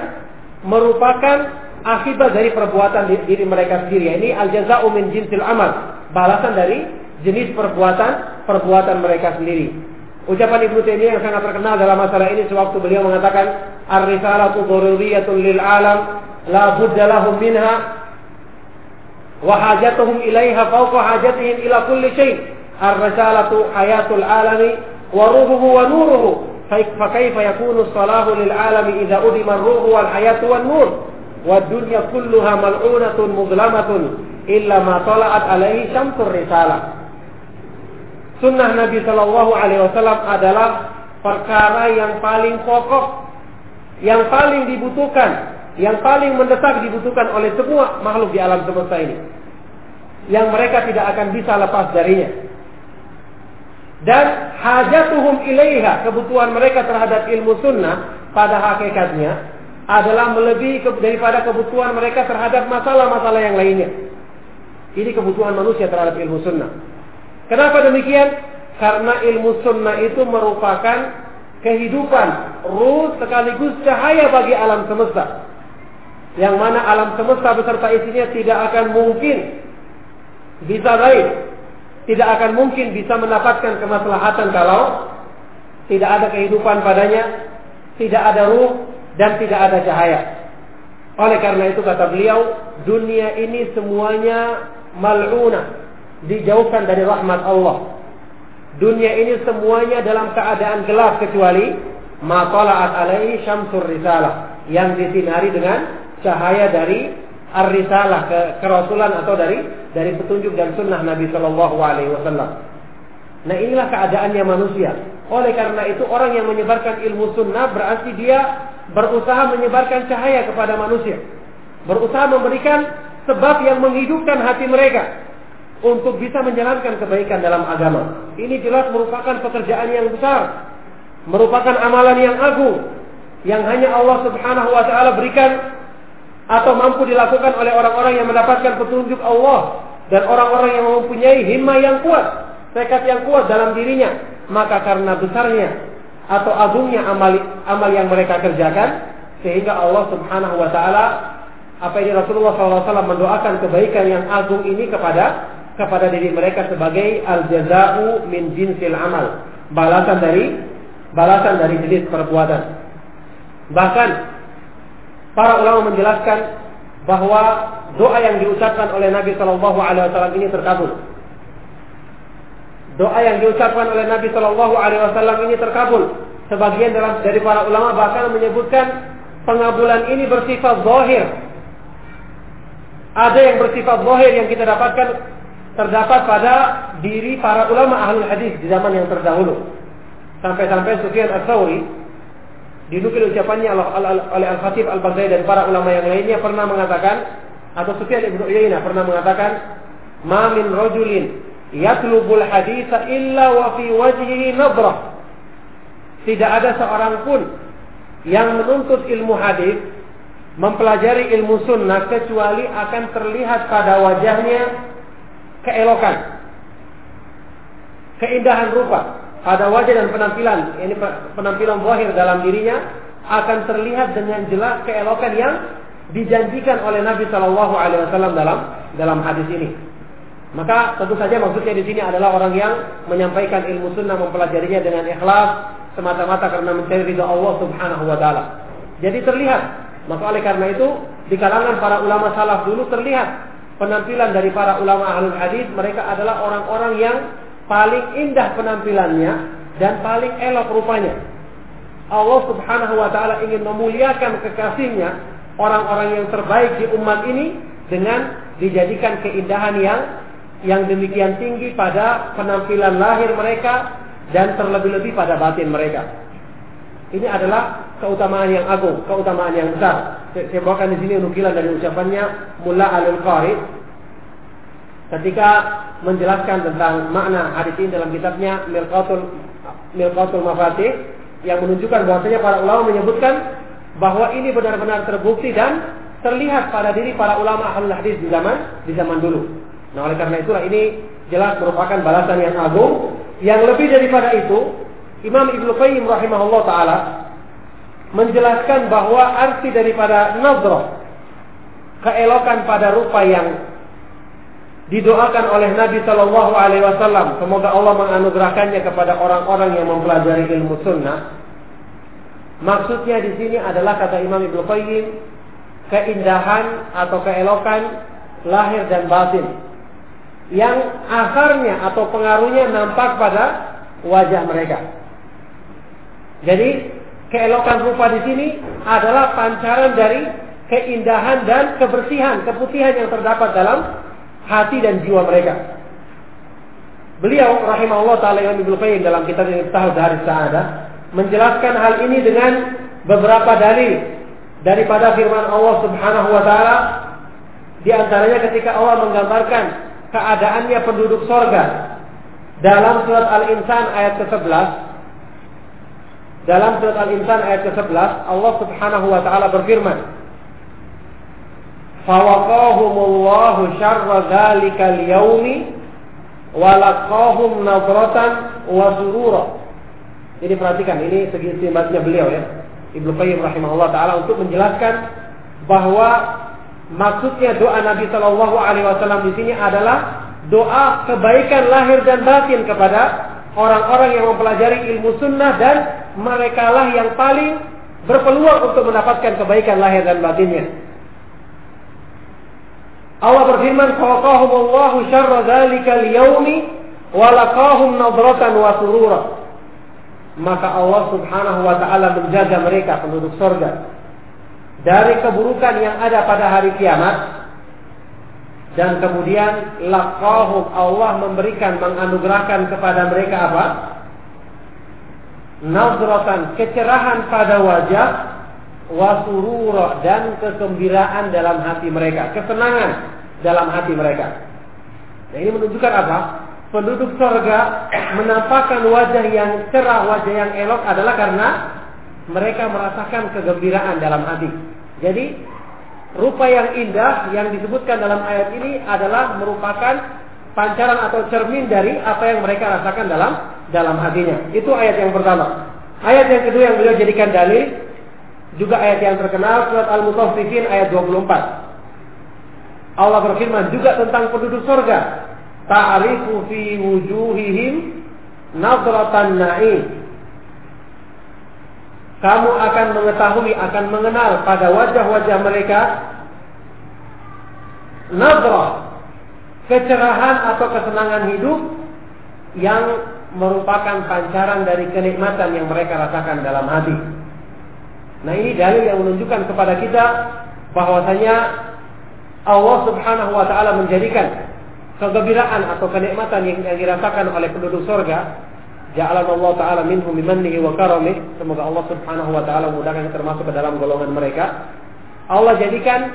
merupakan akibat dari perbuatan diri mereka sendiri. Ini al-jaza'u min jinsil amal, balasan dari jenis perbuatan perbuatan mereka sendiri. Ucapan Ibnu Taimiyah yang sangat terkenal dalam masalah ini sewaktu beliau mengatakan, ar-risalatu dhururiyatun lil alam la budda lahum minha wa hajatuhum ilaiha fawqa hajatihim ila kulli syai'. Ar-risalatu hayatul alami wa ruhuhu wa nuruhu. فكيف يكون الصلاح للعالم إذا أدم الروح والحياة والنور والدنيا كلها ملعونة مظلمة إلا ما طلعت عليه شمس الرسالة. Sunnah Nabi Shallallahu Alaihi Wasallam adalah perkara yang paling pokok, yang paling dibutuhkan, yang paling mendesak dibutuhkan oleh semua makhluk di alam semesta ini, yang mereka tidak akan bisa lepas darinya. Dan hajatuhum ilaiha, kebutuhan mereka terhadap ilmu sunnah pada hakikatnya adalah melebihi daripada kebutuhan mereka terhadap masalah-masalah yang lainnya. Ini kebutuhan manusia terhadap ilmu sunnah. Kenapa demikian? Karena ilmu sunnah itu merupakan kehidupan, ruh sekaligus cahaya bagi alam semesta, yang mana alam semesta beserta isinya tidak akan mungkin bisa baik, tidak akan mungkin bisa mendapatkan kemaslahatan kalau tidak ada kehidupan padanya, tidak ada ruh dan tidak ada cahaya. Oleh karena itu kata beliau, dunia ini semuanya mal'unah, dijauhkan dari rahmat Allah. Dunia ini semuanya dalam keadaan gelap kecuali ma tala'at alaihi syamsur risalah, yang disinari dengan cahaya dari ar-risalah, ke kerasulan atau dari dari petunjuk dan sunnah Nabi Shallallahu Alaihi Wasallam. Nah, inilah keadaannya manusia. Oleh karena itu orang yang menyebarkan ilmu sunnah berarti dia berusaha menyebarkan cahaya kepada manusia, berusaha memberikan sebab yang menghidupkan hati mereka untuk bisa menjalankan kebaikan dalam agama. Ini jelas merupakan pekerjaan yang besar, merupakan amalan yang agung yang hanya Allah Subhanahu Wa Taala berikan atau mampu dilakukan oleh orang-orang yang mendapatkan petunjuk Allah dan orang-orang yang mempunyai himmah yang kuat, tekad yang kuat dalam dirinya. Maka karena besarnya atau agungnya amal amal yang mereka kerjakan, sehingga Allah Subhanahu wa taala apa ini Rasulullah shallallahu alaihi wasallam mendoakan kebaikan yang agung ini kepada kepada diri mereka sebagai al-jaza'u min jinsil amal, balasan dari balasan dari jenis perbuatan. Bahkan para ulama menjelaskan bahwa doa yang diucapkan oleh Nabi shallallahu alaihi wasallam ini terkabul. Doa yang diucapkan oleh Nabi shallallahu alaihi wasallam ini terkabul. Sebagian dari para ulama bahkan menyebutkan pengabulan ini bersifat zahir. Ada yang bersifat zahir yang kita dapatkan terdapat pada diri para ulama ahli hadis di zaman yang terdahulu. Sampai-sampai Sufyan Ats-Tsauri dinukil ucapannya oleh Al-Khatib Al-Baghdadi dan para ulama yang lainnya pernah mengatakan, atau Sufyan Ibnu Uyainah pernah mengatakan, "Ma min rajulin yatlubul haditsa illa wa fi wajhihi nadrah." Tidak ada seorang pun yang menuntut ilmu hadis, mempelajari ilmu sunnah, kecuali akan terlihat pada wajahnya keelokan, keindahan rupa pada wajah dan penampilan, ini penampilan zahir dalam dirinya akan terlihat dengan jelas keelokan yang dijanjikan oleh Nabi Shallallahu Alaihi Wasallam dalam dalam hadis ini. Maka tentu saja maksudnya di sini adalah orang yang menyampaikan ilmu sunnah, mempelajarinya dengan ikhlas semata-mata karena mencari ridha Allah Subhanahu Wa Taala. Jadi terlihat. Maka oleh karena itu di kalangan para ulama salaf dulu terlihat penampilan dari para ulama ahlul hadis, mereka adalah orang-orang yang paling indah penampilannya dan paling elok rupanya. Allah Subhanahu wa taala ingin memuliakan kekasihnya, orang-orang yang terbaik di umat ini dengan dijadikan keindahan yang yang demikian tinggi pada penampilan lahir mereka dan terlebih-lebih pada batin mereka. Ini adalah keutamaan yang agung, keutamaan yang besar. Saya bawakan di sini nukilan dari ucapannya Mulla Al-Qari ketika menjelaskan tentang makna hadis ini dalam kitabnya Mirqatul Mirqatul Mafatih, yang menunjukkan bahwasanya para ulama menyebutkan bahwa ini benar-benar terbukti dan terlihat pada diri para ulama ahlul hadis di zaman di zaman dulu. Nah, oleh karena itulah ini jelas merupakan balasan yang agung. Yang lebih daripada itu, Imam Ibnu Qayyim rahimahullah ta'ala menjelaskan bahwa arti daripada nadhrah, keelokan pada rupa yang didoakan oleh Nabi shallallahu alaihi wasallam, semoga Allah menganugerahkannya kepada orang-orang yang mempelajari ilmu sunnah. Maksudnya di sini adalah, kata Imam Ibnu Qayyim, keindahan atau keelokan lahir dan batin yang akarnya atau pengaruhnya nampak pada wajah mereka. Jadi keelokan rupa di sini adalah pancaran dari keindahan dan kebersihan, keputihan yang terdapat dalam hati dan jiwa mereka. Beliau rahimahullah taala yang dibelukkan dalam kitab Miftahul Dari Sa'adah menjelaskan hal ini dengan beberapa dalil daripada firman Allah Subhanahu wa taala, di antaranya ketika Allah menggambarkan keadaannya penduduk sorga dalam surat Al-Insan ayat ke sebelas. Dalam surat Al-Insan ayat ke sebelas, Allah Subhanahu wa taala berfirman, "Fawaqahumullahu syarra dzalikal yaumi wa laqahum nadratan wa surura." Jadi perhatikan, ini segi istimbatnya beliau ya, Ibnu Qayyim rahimahullah taala, untuk menjelaskan bahwa maksudnya doa Nabi sallallahu alaihi wasallam di sini adalah doa kebaikan lahir dan batin kepada orang-orang yang mempelajari ilmu sunnah, dan merekalah yang paling berpeluang untuk mendapatkan kebaikan lahir dan batinnya. Allah berfirman, "Fawaqahumullahu syarra dzalikal yaumi wa laqahum nadratan wa surura." Maka Allah Subhanahu wa taala menjaga mereka penduduk surga dari keburukan yang ada pada hari kiamat, dan kemudian laqahum, Allah memberikan, menganugerahkan kepada mereka apa? Nazratan, kecerahan pada wajah, wasurura, dan kegembiraan dalam hati mereka, kesenangan dalam hati mereka. Nah, ini menunjukkan apa? Penduduk surga menampakkan wajah yang cerah, wajah yang elok adalah karena mereka merasakan kegembiraan dalam hati. Jadi rupa yang indah yang disebutkan dalam ayat ini adalah merupakan pancaran atau cermin dari apa yang mereka rasakan dalam dalam hatinya. Itu ayat yang pertama. Ayat yang kedua yang beliau jadikan dalil juga ayat yang terkenal, surat Al-Mutaffifin ayat dua puluh empat. Allah berfirman juga tentang penduduk surga, ta'rifu fi wujuhihim nadratan na'im. Kamu akan mengetahui, akan mengenal pada wajah-wajah mereka nadrah, kecerahan atau kesenangan hidup yang merupakan pancaran dari kenikmatan yang mereka rasakan dalam hati. Nah, ini dalil yang menunjukkan kepada kita bahwasanya Allah Subhanahu wa taala menjadikan kegembiraan atau kenikmatan yang dirasakan oleh penduduk surga. Ja'alallahu taala minhum bimannihi wa karamih. Semoga Allah Subhanahu wa taala memudahkan kita termasuk ke dalam golongan mereka. Allah jadikan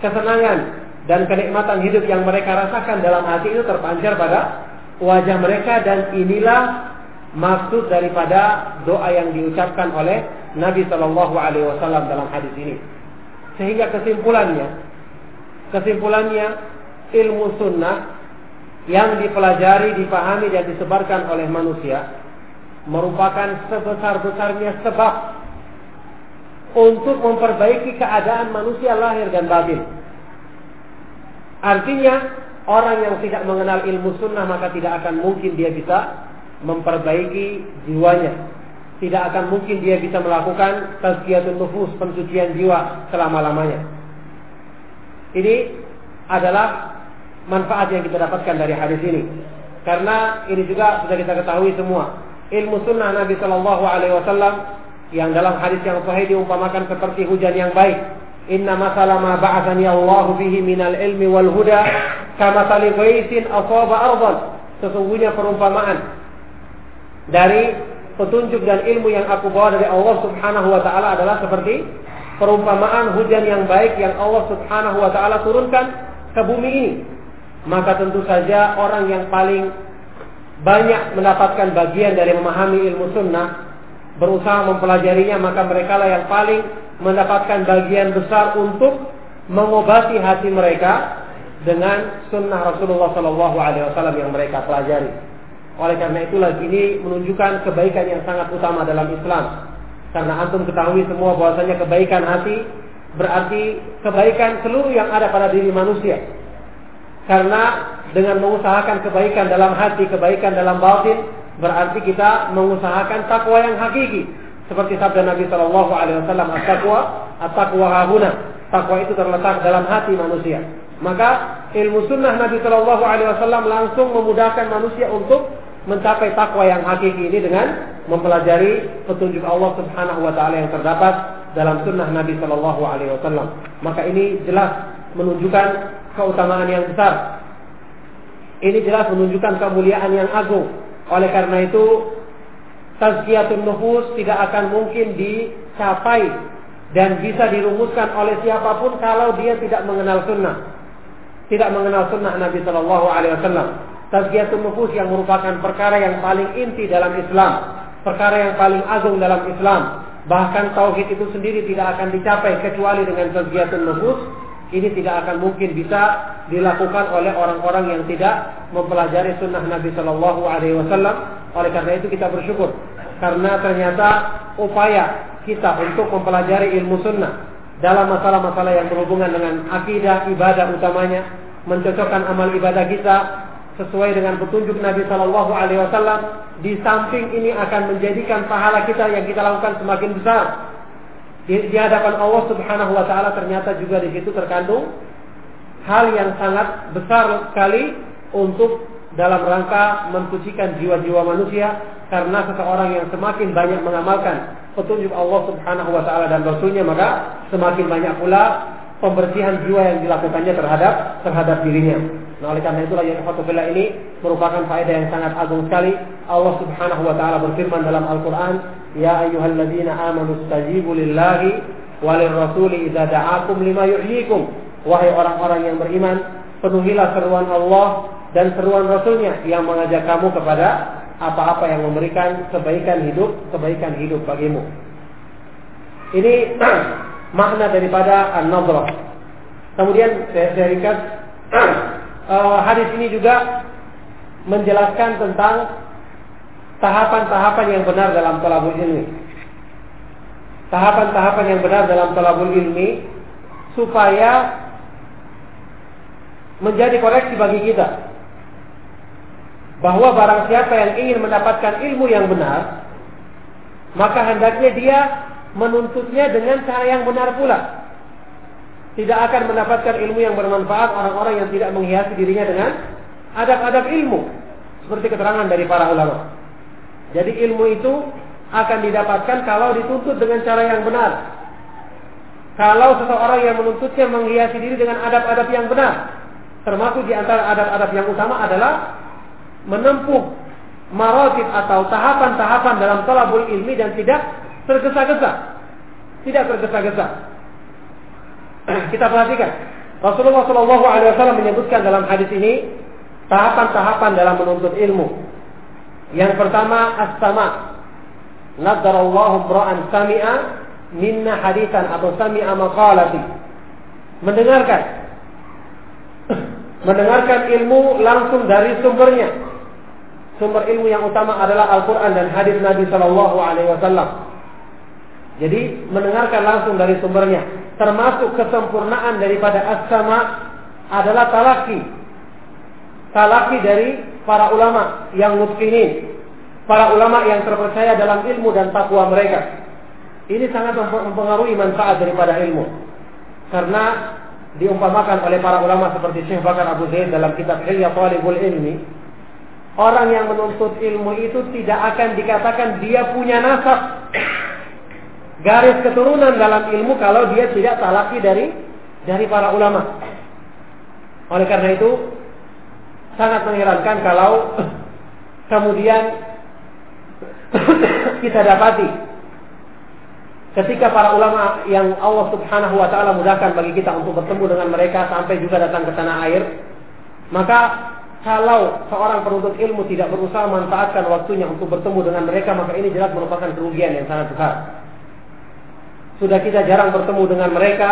kesenangan dan kenikmatan hidup yang mereka rasakan dalam hati itu terpancar pada wajah mereka, dan inilah maksud daripada doa yang diucapkan oleh Nabi shallallahu alaihi wasallam dalam hadis ini. Sehingga kesimpulannya, kesimpulannya ilmu sunnah yang dipelajari, dipahami dan disebarkan oleh manusia merupakan sebesar-besarnya sebab untuk memperbaiki keadaan manusia lahir dan batin. Artinya, orang yang tidak mengenal ilmu sunnah maka tidak akan mungkin dia bisa memperbaiki jiwanya. Tidak akan mungkin dia bisa melakukan tazkiyatun nufus, pensucian jiwa selama-lamanya. Ini adalah manfaat yang kita dapatkan dari hadis ini. Karena ini juga sudah kita ketahui semua, ilmu sunnah Nabi shallallahu alaihi wasallam yang dalam hadis yang sahih diumpamakan seperti hujan yang baik. Inna masala ma ba'athani Allahu bihi minal ilmi wal huda kama tali ghaisin asaba ardan. Sesungguhnya perumpamaan dari petunjuk dan ilmu yang aku bawa dari Allah Subhanahu wa taala adalah seperti perumpamaan hujan yang baik yang Allah Subhanahu wa taala turunkan ke bumi ini. Maka tentu saja orang yang paling banyak mendapatkan bagian dari memahami ilmu sunnah, berusaha mempelajarinya, maka merekalah yang paling mendapatkan bagian besar untuk mengobati hati mereka dengan sunnah Rasulullah shallallahu alaihi wasallam yang mereka pelajari. Oleh karena itulah ini menunjukkan kebaikan yang sangat utama dalam Islam. Karena antum ketahui semua bahwasanya kebaikan hati berarti kebaikan seluruh yang ada pada diri manusia. Karena dengan mengusahakan kebaikan dalam hati, kebaikan dalam batin, berarti kita mengusahakan takwa yang hakiki. Seperti sabda Nabi Shallallahu Alaihi Wasallam, at-taqwa, at-taqwa hahuna. Takwa itu terletak dalam hati manusia. Maka ilmu sunnah Nabi Shallallahu Alaihi Wasallam langsung memudahkan manusia untuk mencapai takwa yang hakiki ini dengan mempelajari petunjuk Allah Subhanahu Wa Taala yang terdapat dalam sunnah Nabi Shallallahu Alaihi Wasallam. Maka ini jelas menunjukkan keutamaan yang besar. Ini jelas menunjukkan kemuliaan yang agung. Oleh karena itu, tazkiyatun nufus tidak akan mungkin dicapai dan bisa dirumuskan oleh siapapun kalau dia tidak mengenal sunnah, tidak mengenal sunnah Nabi Shallallahu Alaihi Wasallam. Tazkiyatun nufus yang merupakan perkara yang paling inti dalam Islam, perkara yang paling agung dalam Islam. Bahkan tauhid itu sendiri tidak akan dicapai kecuali dengan tazkiyatun nufus. Ini tidak akan mungkin bisa dilakukan oleh orang-orang yang tidak mempelajari sunnah Nabi Shallallahu Alaihi Wasallam. Oleh karena itu kita bersyukur, karena ternyata upaya kita untuk mempelajari ilmu sunnah dalam masalah-masalah yang berhubungan dengan akidah, ibadah utamanya, mencocokkan amal ibadah kita sesuai dengan petunjuk Nabi Shallallahu Alaihi Wasallam, di samping ini akan menjadikan pahala kita yang kita lakukan semakin besar di hadapan Allah Subhanahu wa taala. Ternyata juga di situ terkandung hal yang sangat besar sekali untuk dalam rangka mensucikan jiwa-jiwa manusia, karena seseorang yang semakin banyak mengamalkan petunjuk Allah Subhanahu wa taala dan Rasulnya, maka semakin banyak pula pembersihan jiwa yang dilakukannya terhadap terhadap dirinya. Nah, oleh karena itulah yang fatwa ini merupakan faedah yang sangat agung sekali. Allah Subhanahu wa taala berfirman dalam Al-Qur'an, "Ya ayyuhalladzina amanu istajibu lillahi walir rasuli idza da'akum lima yuhyikum." Wahai orang-orang yang beriman, penuhilah seruan Allah dan seruan Rasulnya yang mengajak kamu kepada apa-apa yang memberikan kebaikan hidup, kebaikan hidup bagimu. Ini makna daripada an-nadrah. Kemudian saya ringkas Uh, hadis ini juga menjelaskan tentang tahapan-tahapan yang benar dalam thalabul ilmi. Tahapan-tahapan yang benar dalam thalabul ilmi supaya menjadi koreksi bagi kita bahwa barang siapa yang ingin mendapatkan ilmu yang benar, maka hendaknya dia menuntutnya dengan cara yang benar pula. Tidak akan mendapatkan ilmu yang bermanfaat orang-orang yang tidak menghiasi dirinya dengan adab-adab ilmu, seperti keterangan dari para ulama. Jadi ilmu itu akan didapatkan kalau dituntut dengan cara yang benar. Kalau seseorang yang menuntutnya menghiasi diri dengan adab-adab yang benar, termasuk di antara adab-adab yang utama adalah menempuh maratib atau tahapan-tahapan dalam talabul ilmi dan tidak tergesa-gesa. Tidak tergesa-gesa. Kita perhatikan. Rasulullah shallallahu alaihi wasallam menyebutkan dalam hadis ini tahapan-tahapan dalam menuntut ilmu. Yang pertama as-sama. Nadarallahu bra'an sami'a minna hadisan atau sami'a maqalati. Mendengarkan. Mendengarkan ilmu langsung dari sumbernya. Sumber ilmu yang utama adalah Al-Qur'an dan hadis Nabi shallallahu alaihi wasallam. Jadi mendengarkan langsung dari sumbernya. Termasuk kesempurnaan daripada as-sama adalah talaki. Talaki dari para ulama yang mutqinin, para ulama yang terpercaya dalam ilmu dan takwa mereka. Ini sangat mempengaruhi manfaat daripada ilmu. Karena diumpamakan oleh para ulama seperti Syekh Bakar Abu Zaid dalam kitab Hilya Talibul Ilmi, orang yang menuntut ilmu itu tidak akan dikatakan dia punya nasab, garis keturunan dalam ilmu, kalau dia tidak talaki dari dari para ulama. Oleh karena itu sangat mengherankan kalau kemudian kita dapati ketika para ulama yang Allah Subhanahu wa taala mudahkan bagi kita untuk bertemu dengan mereka sampai juga datang ke tanah air, maka kalau seorang penuntut ilmu tidak berusaha memanfaatkan waktunya untuk bertemu dengan mereka, maka ini jelas merupakan kerugian yang sangat besar. Sudah kita jarang bertemu dengan mereka,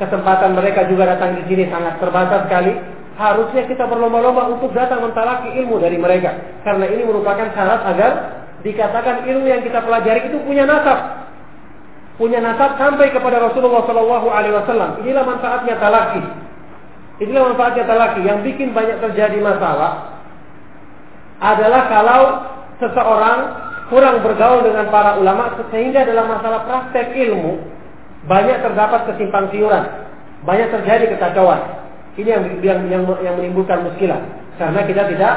kesempatan mereka juga datang di sini sangat terbatas sekali. Harusnya kita berlomba-lomba untuk datang mentalaki ilmu dari mereka, karena ini merupakan syarat agar dikatakan ilmu yang kita pelajari itu punya nasab, punya nasab sampai kepada Rasulullah shallallahu alaihi wasallam. Inilah manfaatnya talaki. Inilah manfaatnya talaki. Yang bikin banyak terjadi masalah adalah kalau seseorang kurang bergaul dengan para ulama, sehingga dalam masalah praktek ilmu banyak terdapat kesimpang siuran, banyak terjadi kekacauan. Ini yang yang yang, yang menimbulkan muskilah, karena kita tidak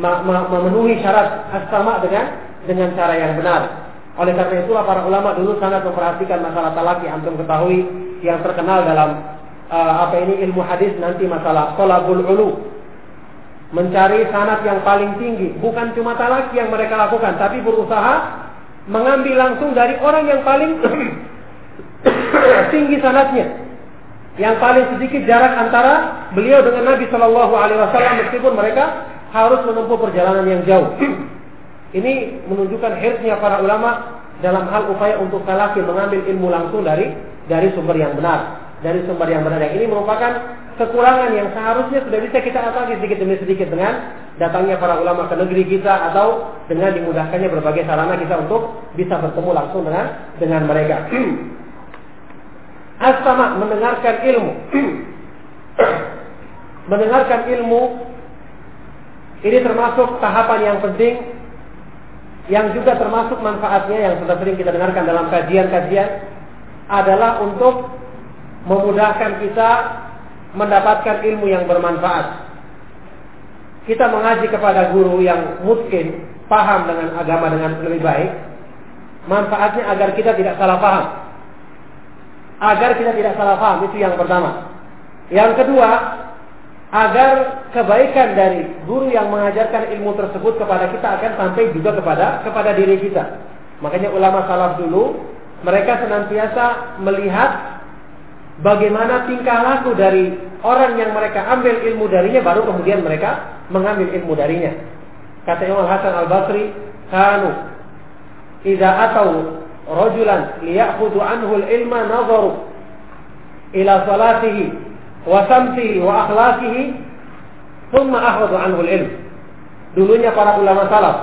ma- ma- memenuhi syarat as-sama dengan dengan cara yang benar. Oleh karena itulah para ulama dulu sangat memperhatikan masalah talaki. Antum ketahui yang terkenal dalam uh, apa ini ilmu hadis nanti masalah talabul ulu, mencari sanad yang paling tinggi. Bukan cuma talaki yang mereka lakukan, tapi berusaha mengambil langsung dari orang yang paling tinggi sanadnya, yang paling sedikit jarak antara beliau dengan Nabi shallallahu alaihi wasallam, meskipun mereka harus menempuh perjalanan yang jauh. Ini menunjukkan hirsnya para ulama dalam hal upaya untuk talaki, mengambil ilmu langsung dari dari sumber yang benar, dari sumber yang benar. Ini merupakan kekurangan yang seharusnya sudah bisa kita atasi sedikit demi sedikit dengan datangnya para ulama ke negeri kita, atau dengan dimudahkannya berbagai sarana kita untuk bisa bertemu langsung dengan dengan mereka. As-sama, mendengarkan ilmu. Mendengarkan ilmu ini termasuk tahapan yang penting, yang juga termasuk manfaatnya yang sudah sering kita dengarkan dalam kajian-kajian adalah untuk memudahkan kita mendapatkan ilmu yang bermanfaat. Kita mengaji kepada guru yang mungkin paham dengan agama dengan lebih baik. Manfaatnya agar kita tidak salah paham, agar kita tidak salah paham, itu yang pertama. Yang kedua, agar kebaikan dari guru yang mengajarkan ilmu tersebut kepada kita akan sampai juga kepada kepada diri kita. Makanya ulama salaf dulu mereka senantiasa melihat bagaimana tingkah laku dari orang yang mereka ambil ilmu darinya, baru kemudian mereka mengambil ilmu darinya. Kata Imam Hasan Al-Basri, "Kanu idza atau rajulan liyakhudhu anhu al-ilma nadharu ila salatihi wa samtihi wa akhlaqihi thumma akhadhu anhu al-ilm." Dulunya para ulama salaf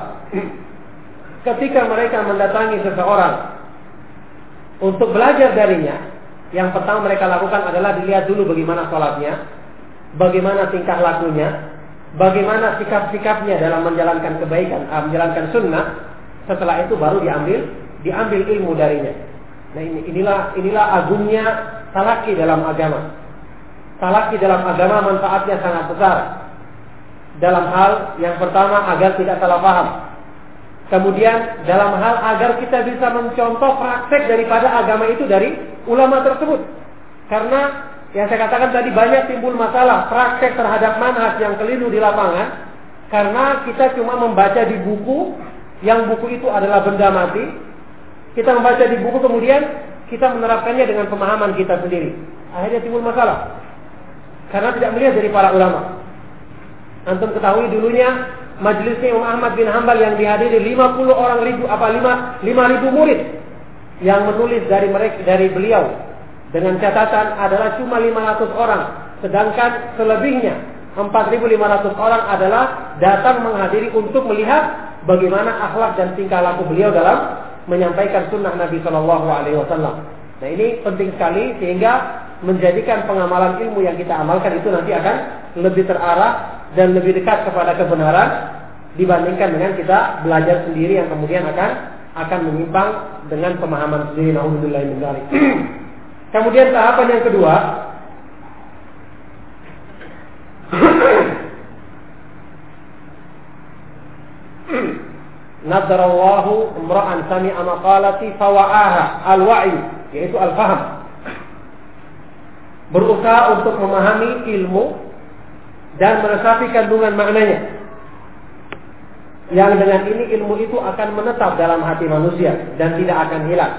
ketika mereka mendatangi seseorang untuk belajar darinya, yang pertama mereka lakukan adalah dilihat dulu bagaimana sholatnya, bagaimana tingkah lakunya, bagaimana sikap-sikapnya dalam menjalankan kebaikan, menjalankan sunnah. Setelah itu baru diambil diambil ilmu darinya. Nah, inilah inilah agungnya talaki dalam agama. Talaki dalam agama manfaatnya sangat besar. Dalam hal yang pertama, agar tidak salah paham. Kemudian dalam hal agar kita bisa mencontoh praktek daripada agama itu dari ulama tersebut. Karena yang saya katakan tadi, banyak timbul masalah praktek terhadap manhaj yang keliru di lapangan. Karena kita cuma membaca di buku, yang buku itu adalah benda mati. Kita membaca di buku, kemudian kita menerapkannya dengan pemahaman kita sendiri. Akhirnya timbul masalah karena tidak melihat dari para ulama. Antum ketahui dulunya majelisnya Imam Ahmad bin Hanbal yang dihadiri lima puluh orang ribu, apa lima ribu murid, yang menulis dari mereka, dari beliau dengan catatan adalah cuma lima ratus orang. Sedangkan selebihnya empat ribu lima ratus orang adalah datang menghadiri untuk melihat bagaimana akhlak dan tingkah laku beliau dalam menyampaikan sunnah Nabi shallallahu alaihi wasallam. Nah, ini penting sekali sehingga menjadikan pengamalan ilmu yang kita amalkan itu nanti akan lebih terarah dan lebih dekat kepada kebenaran dibandingkan dengan kita belajar sendiri yang kemudian akan akan menyimpang dengan pemahaman sendiri. Nauzubillahi min dzalik. Kemudian tahapan yang kedua, nadarallahu imra'an sami'a maqalati fawa'aha, al-wa'i, yaitu al-faham. Berusaha untuk memahami ilmu dan meresapi kandungan maknanya, yang dengan ini ilmu itu akan menetap dalam hati manusia dan tidak akan hilang.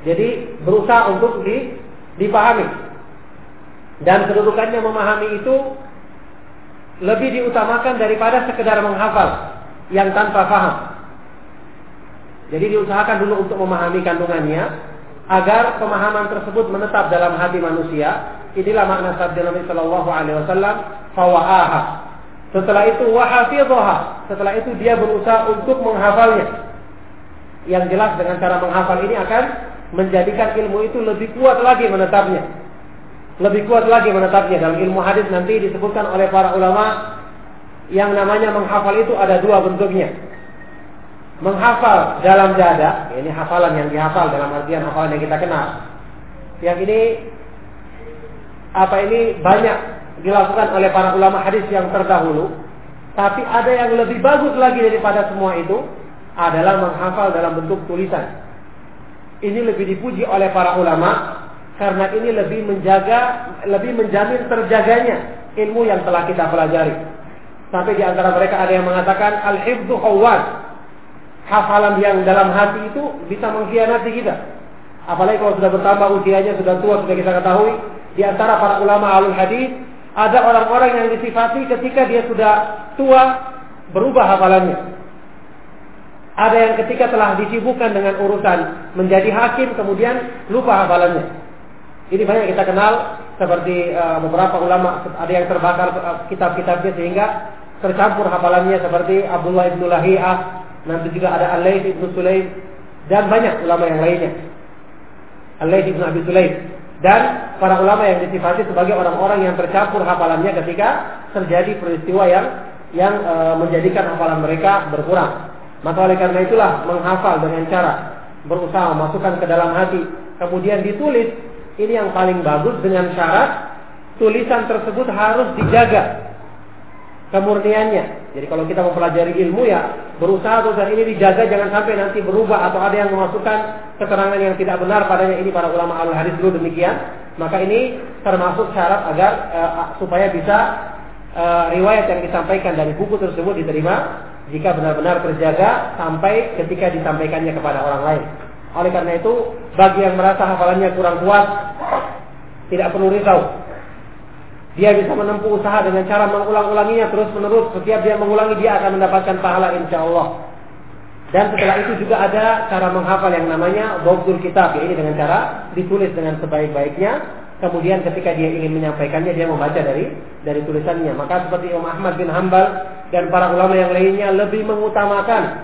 Jadi berusaha untuk di, dipahami. Dan kedudukannya memahami itu lebih diutamakan daripada sekedar menghafal yang tanpa paham. Jadi diusahakan dulu untuk memahami kandungannya agar pemahaman tersebut menetap dalam hati manusia. Inilah makna sabda Nabi Shallallahu Alaihi Wasallam, fawaaha. Setelah itu wahafidhoha. Setelah itu dia berusaha untuk menghafalnya. Yang jelas dengan cara menghafal ini akan menjadikan ilmu itu lebih kuat lagi menetapnya. Lebih kuat lagi menetapnya. Dalam ilmu hadis nanti disebutkan oleh para ulama, yang namanya menghafal itu ada dua bentuknya. Menghafal dalam dada, ini hafalan yang dihafal dalam artian hafalan yang kita kenal. Yang ini apa ini banyak dilakukan oleh para ulama hadis yang terdahulu. Tapi ada yang lebih bagus lagi daripada semua itu, adalah menghafal dalam bentuk tulisan. Ini lebih dipuji oleh para ulama karena ini lebih menjaga, lebih menjamin terjaganya ilmu yang telah kita pelajari. Sampai di antara mereka ada yang mengatakan al-hifdhu khawwan, hafalan yang dalam hati itu bisa mengkhianati kita. Apalagi kalau sudah bertambah usianya, sudah tua, sudah kita ketahui. Di antara para ulama ahlul hadis ada orang-orang yang disifati ketika dia sudah tua berubah hafalannya. Ada yang ketika telah disibukkan dengan urusan menjadi hakim, kemudian lupa hafalannya. Ini banyak kita kenal, seperti uh, beberapa ulama, ada yang terbakar uh, kitab-kitabnya sehingga tercampur hafalannya, seperti Abdullah ibn Lahiyah, nanti juga ada Al-Laits ibn Sulaim, dan banyak ulama yang lainnya. Al-Laits ibn Abi Sulaim. Dan para ulama yang disifati sebagai orang-orang yang tercampur hafalannya ketika terjadi peristiwa yang, yang uh, menjadikan hafalan mereka berkurang. Maka oleh karena itulah menghafal dengan cara berusaha masukkan ke dalam hati kemudian ditulis, ini yang paling bagus, dengan syarat tulisan tersebut harus dijaga kemurniannya. Jadi kalau kita mempelajari ilmu, ya berusaha tulisan ini dijaga, jangan sampai nanti berubah atau ada yang memasukkan keterangan yang tidak benar padanya. Ini para ulama ahlul hadis dulu demikian. Maka ini termasuk syarat agar uh, supaya bisa uh, riwayat yang disampaikan dari buku tersebut diterima jika benar-benar terjaga sampai ketika disampaikannya kepada orang lain. Oleh karena itu, bagi yang merasa hafalannya kurang kuat, tidak perlu risau. Dia bisa menempuh usaha dengan cara mengulang-ulanginya terus-menerus. Setiap dia mengulangi, dia akan mendapatkan pahala insya Allah. Dan setelah itu juga ada cara menghafal yang namanya dhabtul kitab. Ini dengan cara ditulis dengan sebaik-baiknya. Kemudian ketika dia ingin menyampaikannya, dia membaca dari dari tulisannya. Maka seperti Imam Ahmad bin Hanbal dan para ulama yang lainnya lebih mengutamakan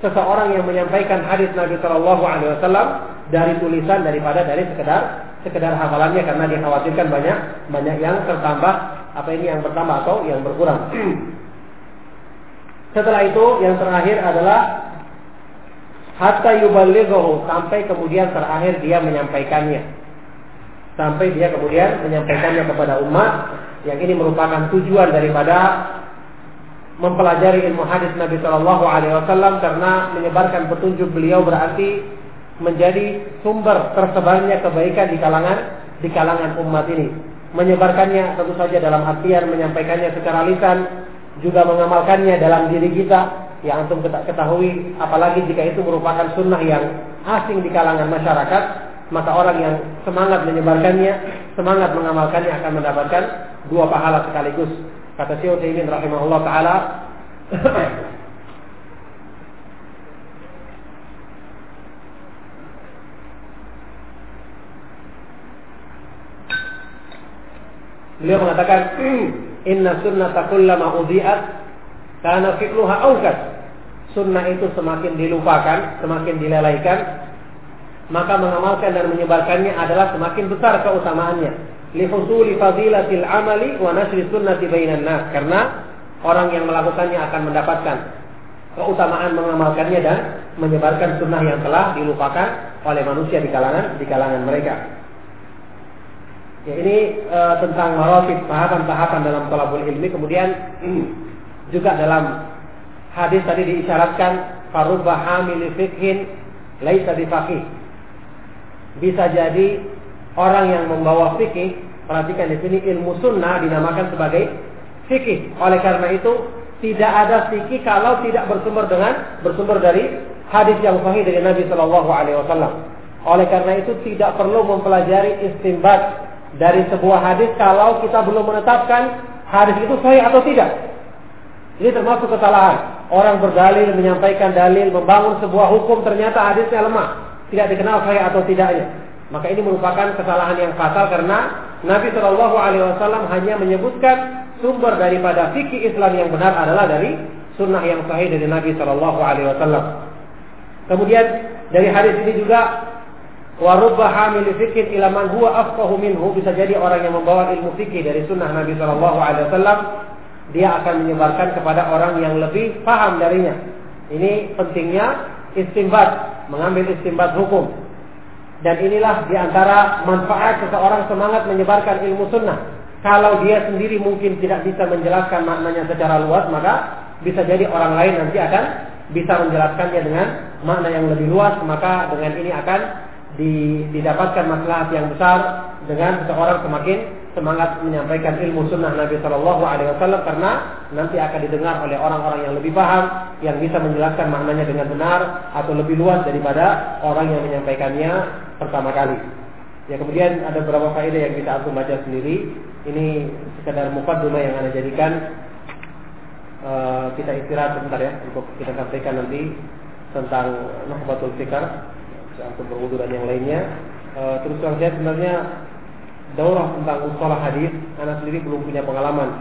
seseorang yang menyampaikan hadis Nabi Shallallahu Alaihi Wasallam dari tulisan daripada dari sekedar sekedar hafalannya karena dikhawatirkan banyak banyak yang tertambah, apa ini yang bertambah atau yang berkurang. Setelah itu yang terakhir adalah hatta yuballighahu, sampai kemudian terakhir dia menyampaikannya, sampai dia kemudian menyampaikannya kepada umat. Yang ini merupakan tujuan daripada mempelajari ilmu hadis Nabi Shallallahu Alaihi Wasallam, karena menyebarkan petunjuk beliau berarti menjadi sumber tersebarnya kebaikan di kalangan di kalangan umat ini. Menyebarkannya tentu saja dalam artian menyampaikannya secara lisan, juga mengamalkannya dalam diri kita. Ya, antum ketahui, apalagi jika itu merupakan sunnah yang asing di kalangan masyarakat, maka orang yang semangat menyebarkannya, semangat mengamalkannya akan mendapatkan dua pahala sekaligus. Kata Syekh Utsaimin rahimahullah ta'ala, beliau mengatakan, inna sunnata kullama udhi'at kana fi'luha awqat. Sunnah itu semakin dilupakan, semakin dilelaikan, maka mengamalkan dan menyebarkannya adalah semakin besar keutamaannya. Lihusuli fadilatil amali wa nasri sunnati bainan nas. Karena orang yang melakukannya akan mendapatkan keutamaan mengamalkannya dan menyebarkan sunnah yang telah dilupakan oleh manusia di kalangan di kalangan mereka. Ya, ini e, tentang marotib, tahapan-tahapan dalam thalabul ilmi. Kemudian juga dalam hadis tadi diisyaratkan farubba hamil fikhin laisa bifaqih. Bisa jadi orang yang membawa fikih, perhatikan di sini ilmu sunnah dinamakan sebagai fikih. Oleh karena itu tidak ada fikih kalau tidak bersumber dengan bersumber dari hadis yang sahih dari Nabi Shallallahu Alaihi Wasallam. Oleh karena itu tidak perlu mempelajari istinbat dari sebuah hadis kalau kita belum menetapkan hadis itu sahih atau tidak. Ini termasuk kesalahan. Orang berdalil, menyampaikan dalil, membangun sebuah hukum, ternyata hadisnya lemah, tidak dikenal sahih atau tidaknya. Maka ini merupakan kesalahan yang fatal, karena Nabi shallallahu alaihi wasallam hanya menyebutkan sumber daripada fikih Islam yang benar adalah dari sunnah yang sahih dari Nabi shallallahu alaihi wasallam. Kemudian dari hadis ini juga warubba hamil fikih ila man huwa afqahu minhu. Bisa jadi orang yang membawa ilmu fikih dari sunnah Nabi shallallahu alaihi wasallam, dia akan menyebarkan kepada orang yang lebih paham darinya. Ini pentingnya istinbat, mengambil istinbat hukum. Dan inilah diantara manfaat seseorang semangat menyebarkan ilmu sunnah. Kalau dia sendiri mungkin tidak bisa menjelaskan maknanya secara luas, maka bisa jadi orang lain nanti akan bisa menjelaskannya dengan makna yang lebih luas. Maka dengan ini akan didapatkan maslahat yang besar dengan seseorang semakin semangat menyampaikan ilmu sunnah Nabi Shallallahu Alaihi Wasallam, karena nanti akan didengar oleh orang-orang yang lebih paham, yang bisa menjelaskan maknanya dengan benar atau lebih luas daripada orang yang menyampaikannya pertama kali. Ya, kemudian ada beberapa faedah yang kita aku baca sendiri. Ini sekedar mukaddimah yang anda jadikan. E, kita istirahat sebentar ya untuk kita sampaikan nanti tentang nukhbatul fikar, untuk berwudu dan yang lainnya. E, terus terang saya sebenarnya daurah tentang ushul hadis, anak sendiri belum punya pengalaman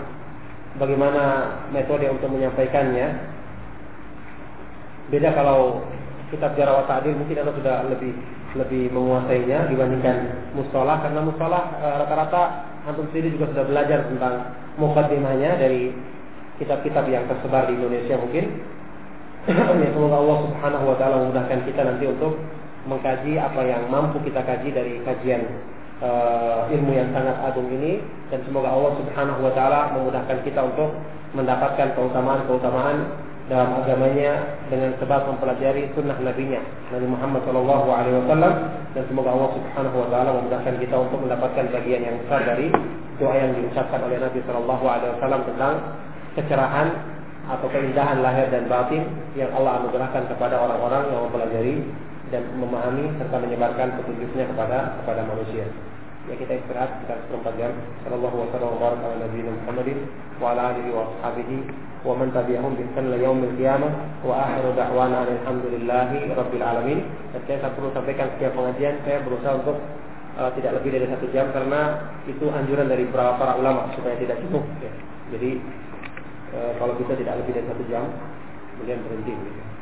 bagaimana metode untuk menyampaikannya. Beda kalau kitab Jarh wa Ta'dil, mungkin anak sudah lebih lebih menguasainya dibandingkan mustalah, karena mustalah e, rata-rata antum sendiri juga sudah belajar tentang muqaddimahnya dari kitab-kitab yang tersebar di Indonesia mungkin. Ya, semoga Allah Subhanahu wa taala memudahkan kita nanti untuk mengkaji apa yang mampu kita kaji dari kajian Uh, ilmu yang sangat agung ini, dan semoga Allah Subhanahu wa taala memudahkan kita untuk mendapatkan keutamaan-keutamaan dalam agamanya dengan sebab mempelajari sunnah nabinya Nabi Muhammad sallallahu alaihi wasallam, dan semoga Allah Subhanahu wa taala memudahkan kita untuk mendapatkan bagian yang besar dari doa yang diucapkan oleh Nabi sallallahu alaihi wasallam tentang kecerahan atau keindahan lahir dan batin yang Allah anugerahkan kepada orang-orang yang mempelajari dan memahami serta menyebarkan petunjuknya kepada kepada manusia. Ya, kita istirahat sekitar seperempat jam. Sallallahu wasallam wa baraka ala nabiyina Muhammadin wa ala alihi wa ashabihi wa man tabi'ahum bi ihsan ila yaumil qiyamah wa akhiru da'wana alhamdulillahi rabbil alamin. Saya perlu sampaikan setiap pengajian saya berusaha untuk uh, tidak lebih dari satu jam, karena itu anjuran dari para, para ulama supaya tidak cukup. Ya. Jadi uh, kalau bisa tidak lebih dari satu jam, kemudian berhenti.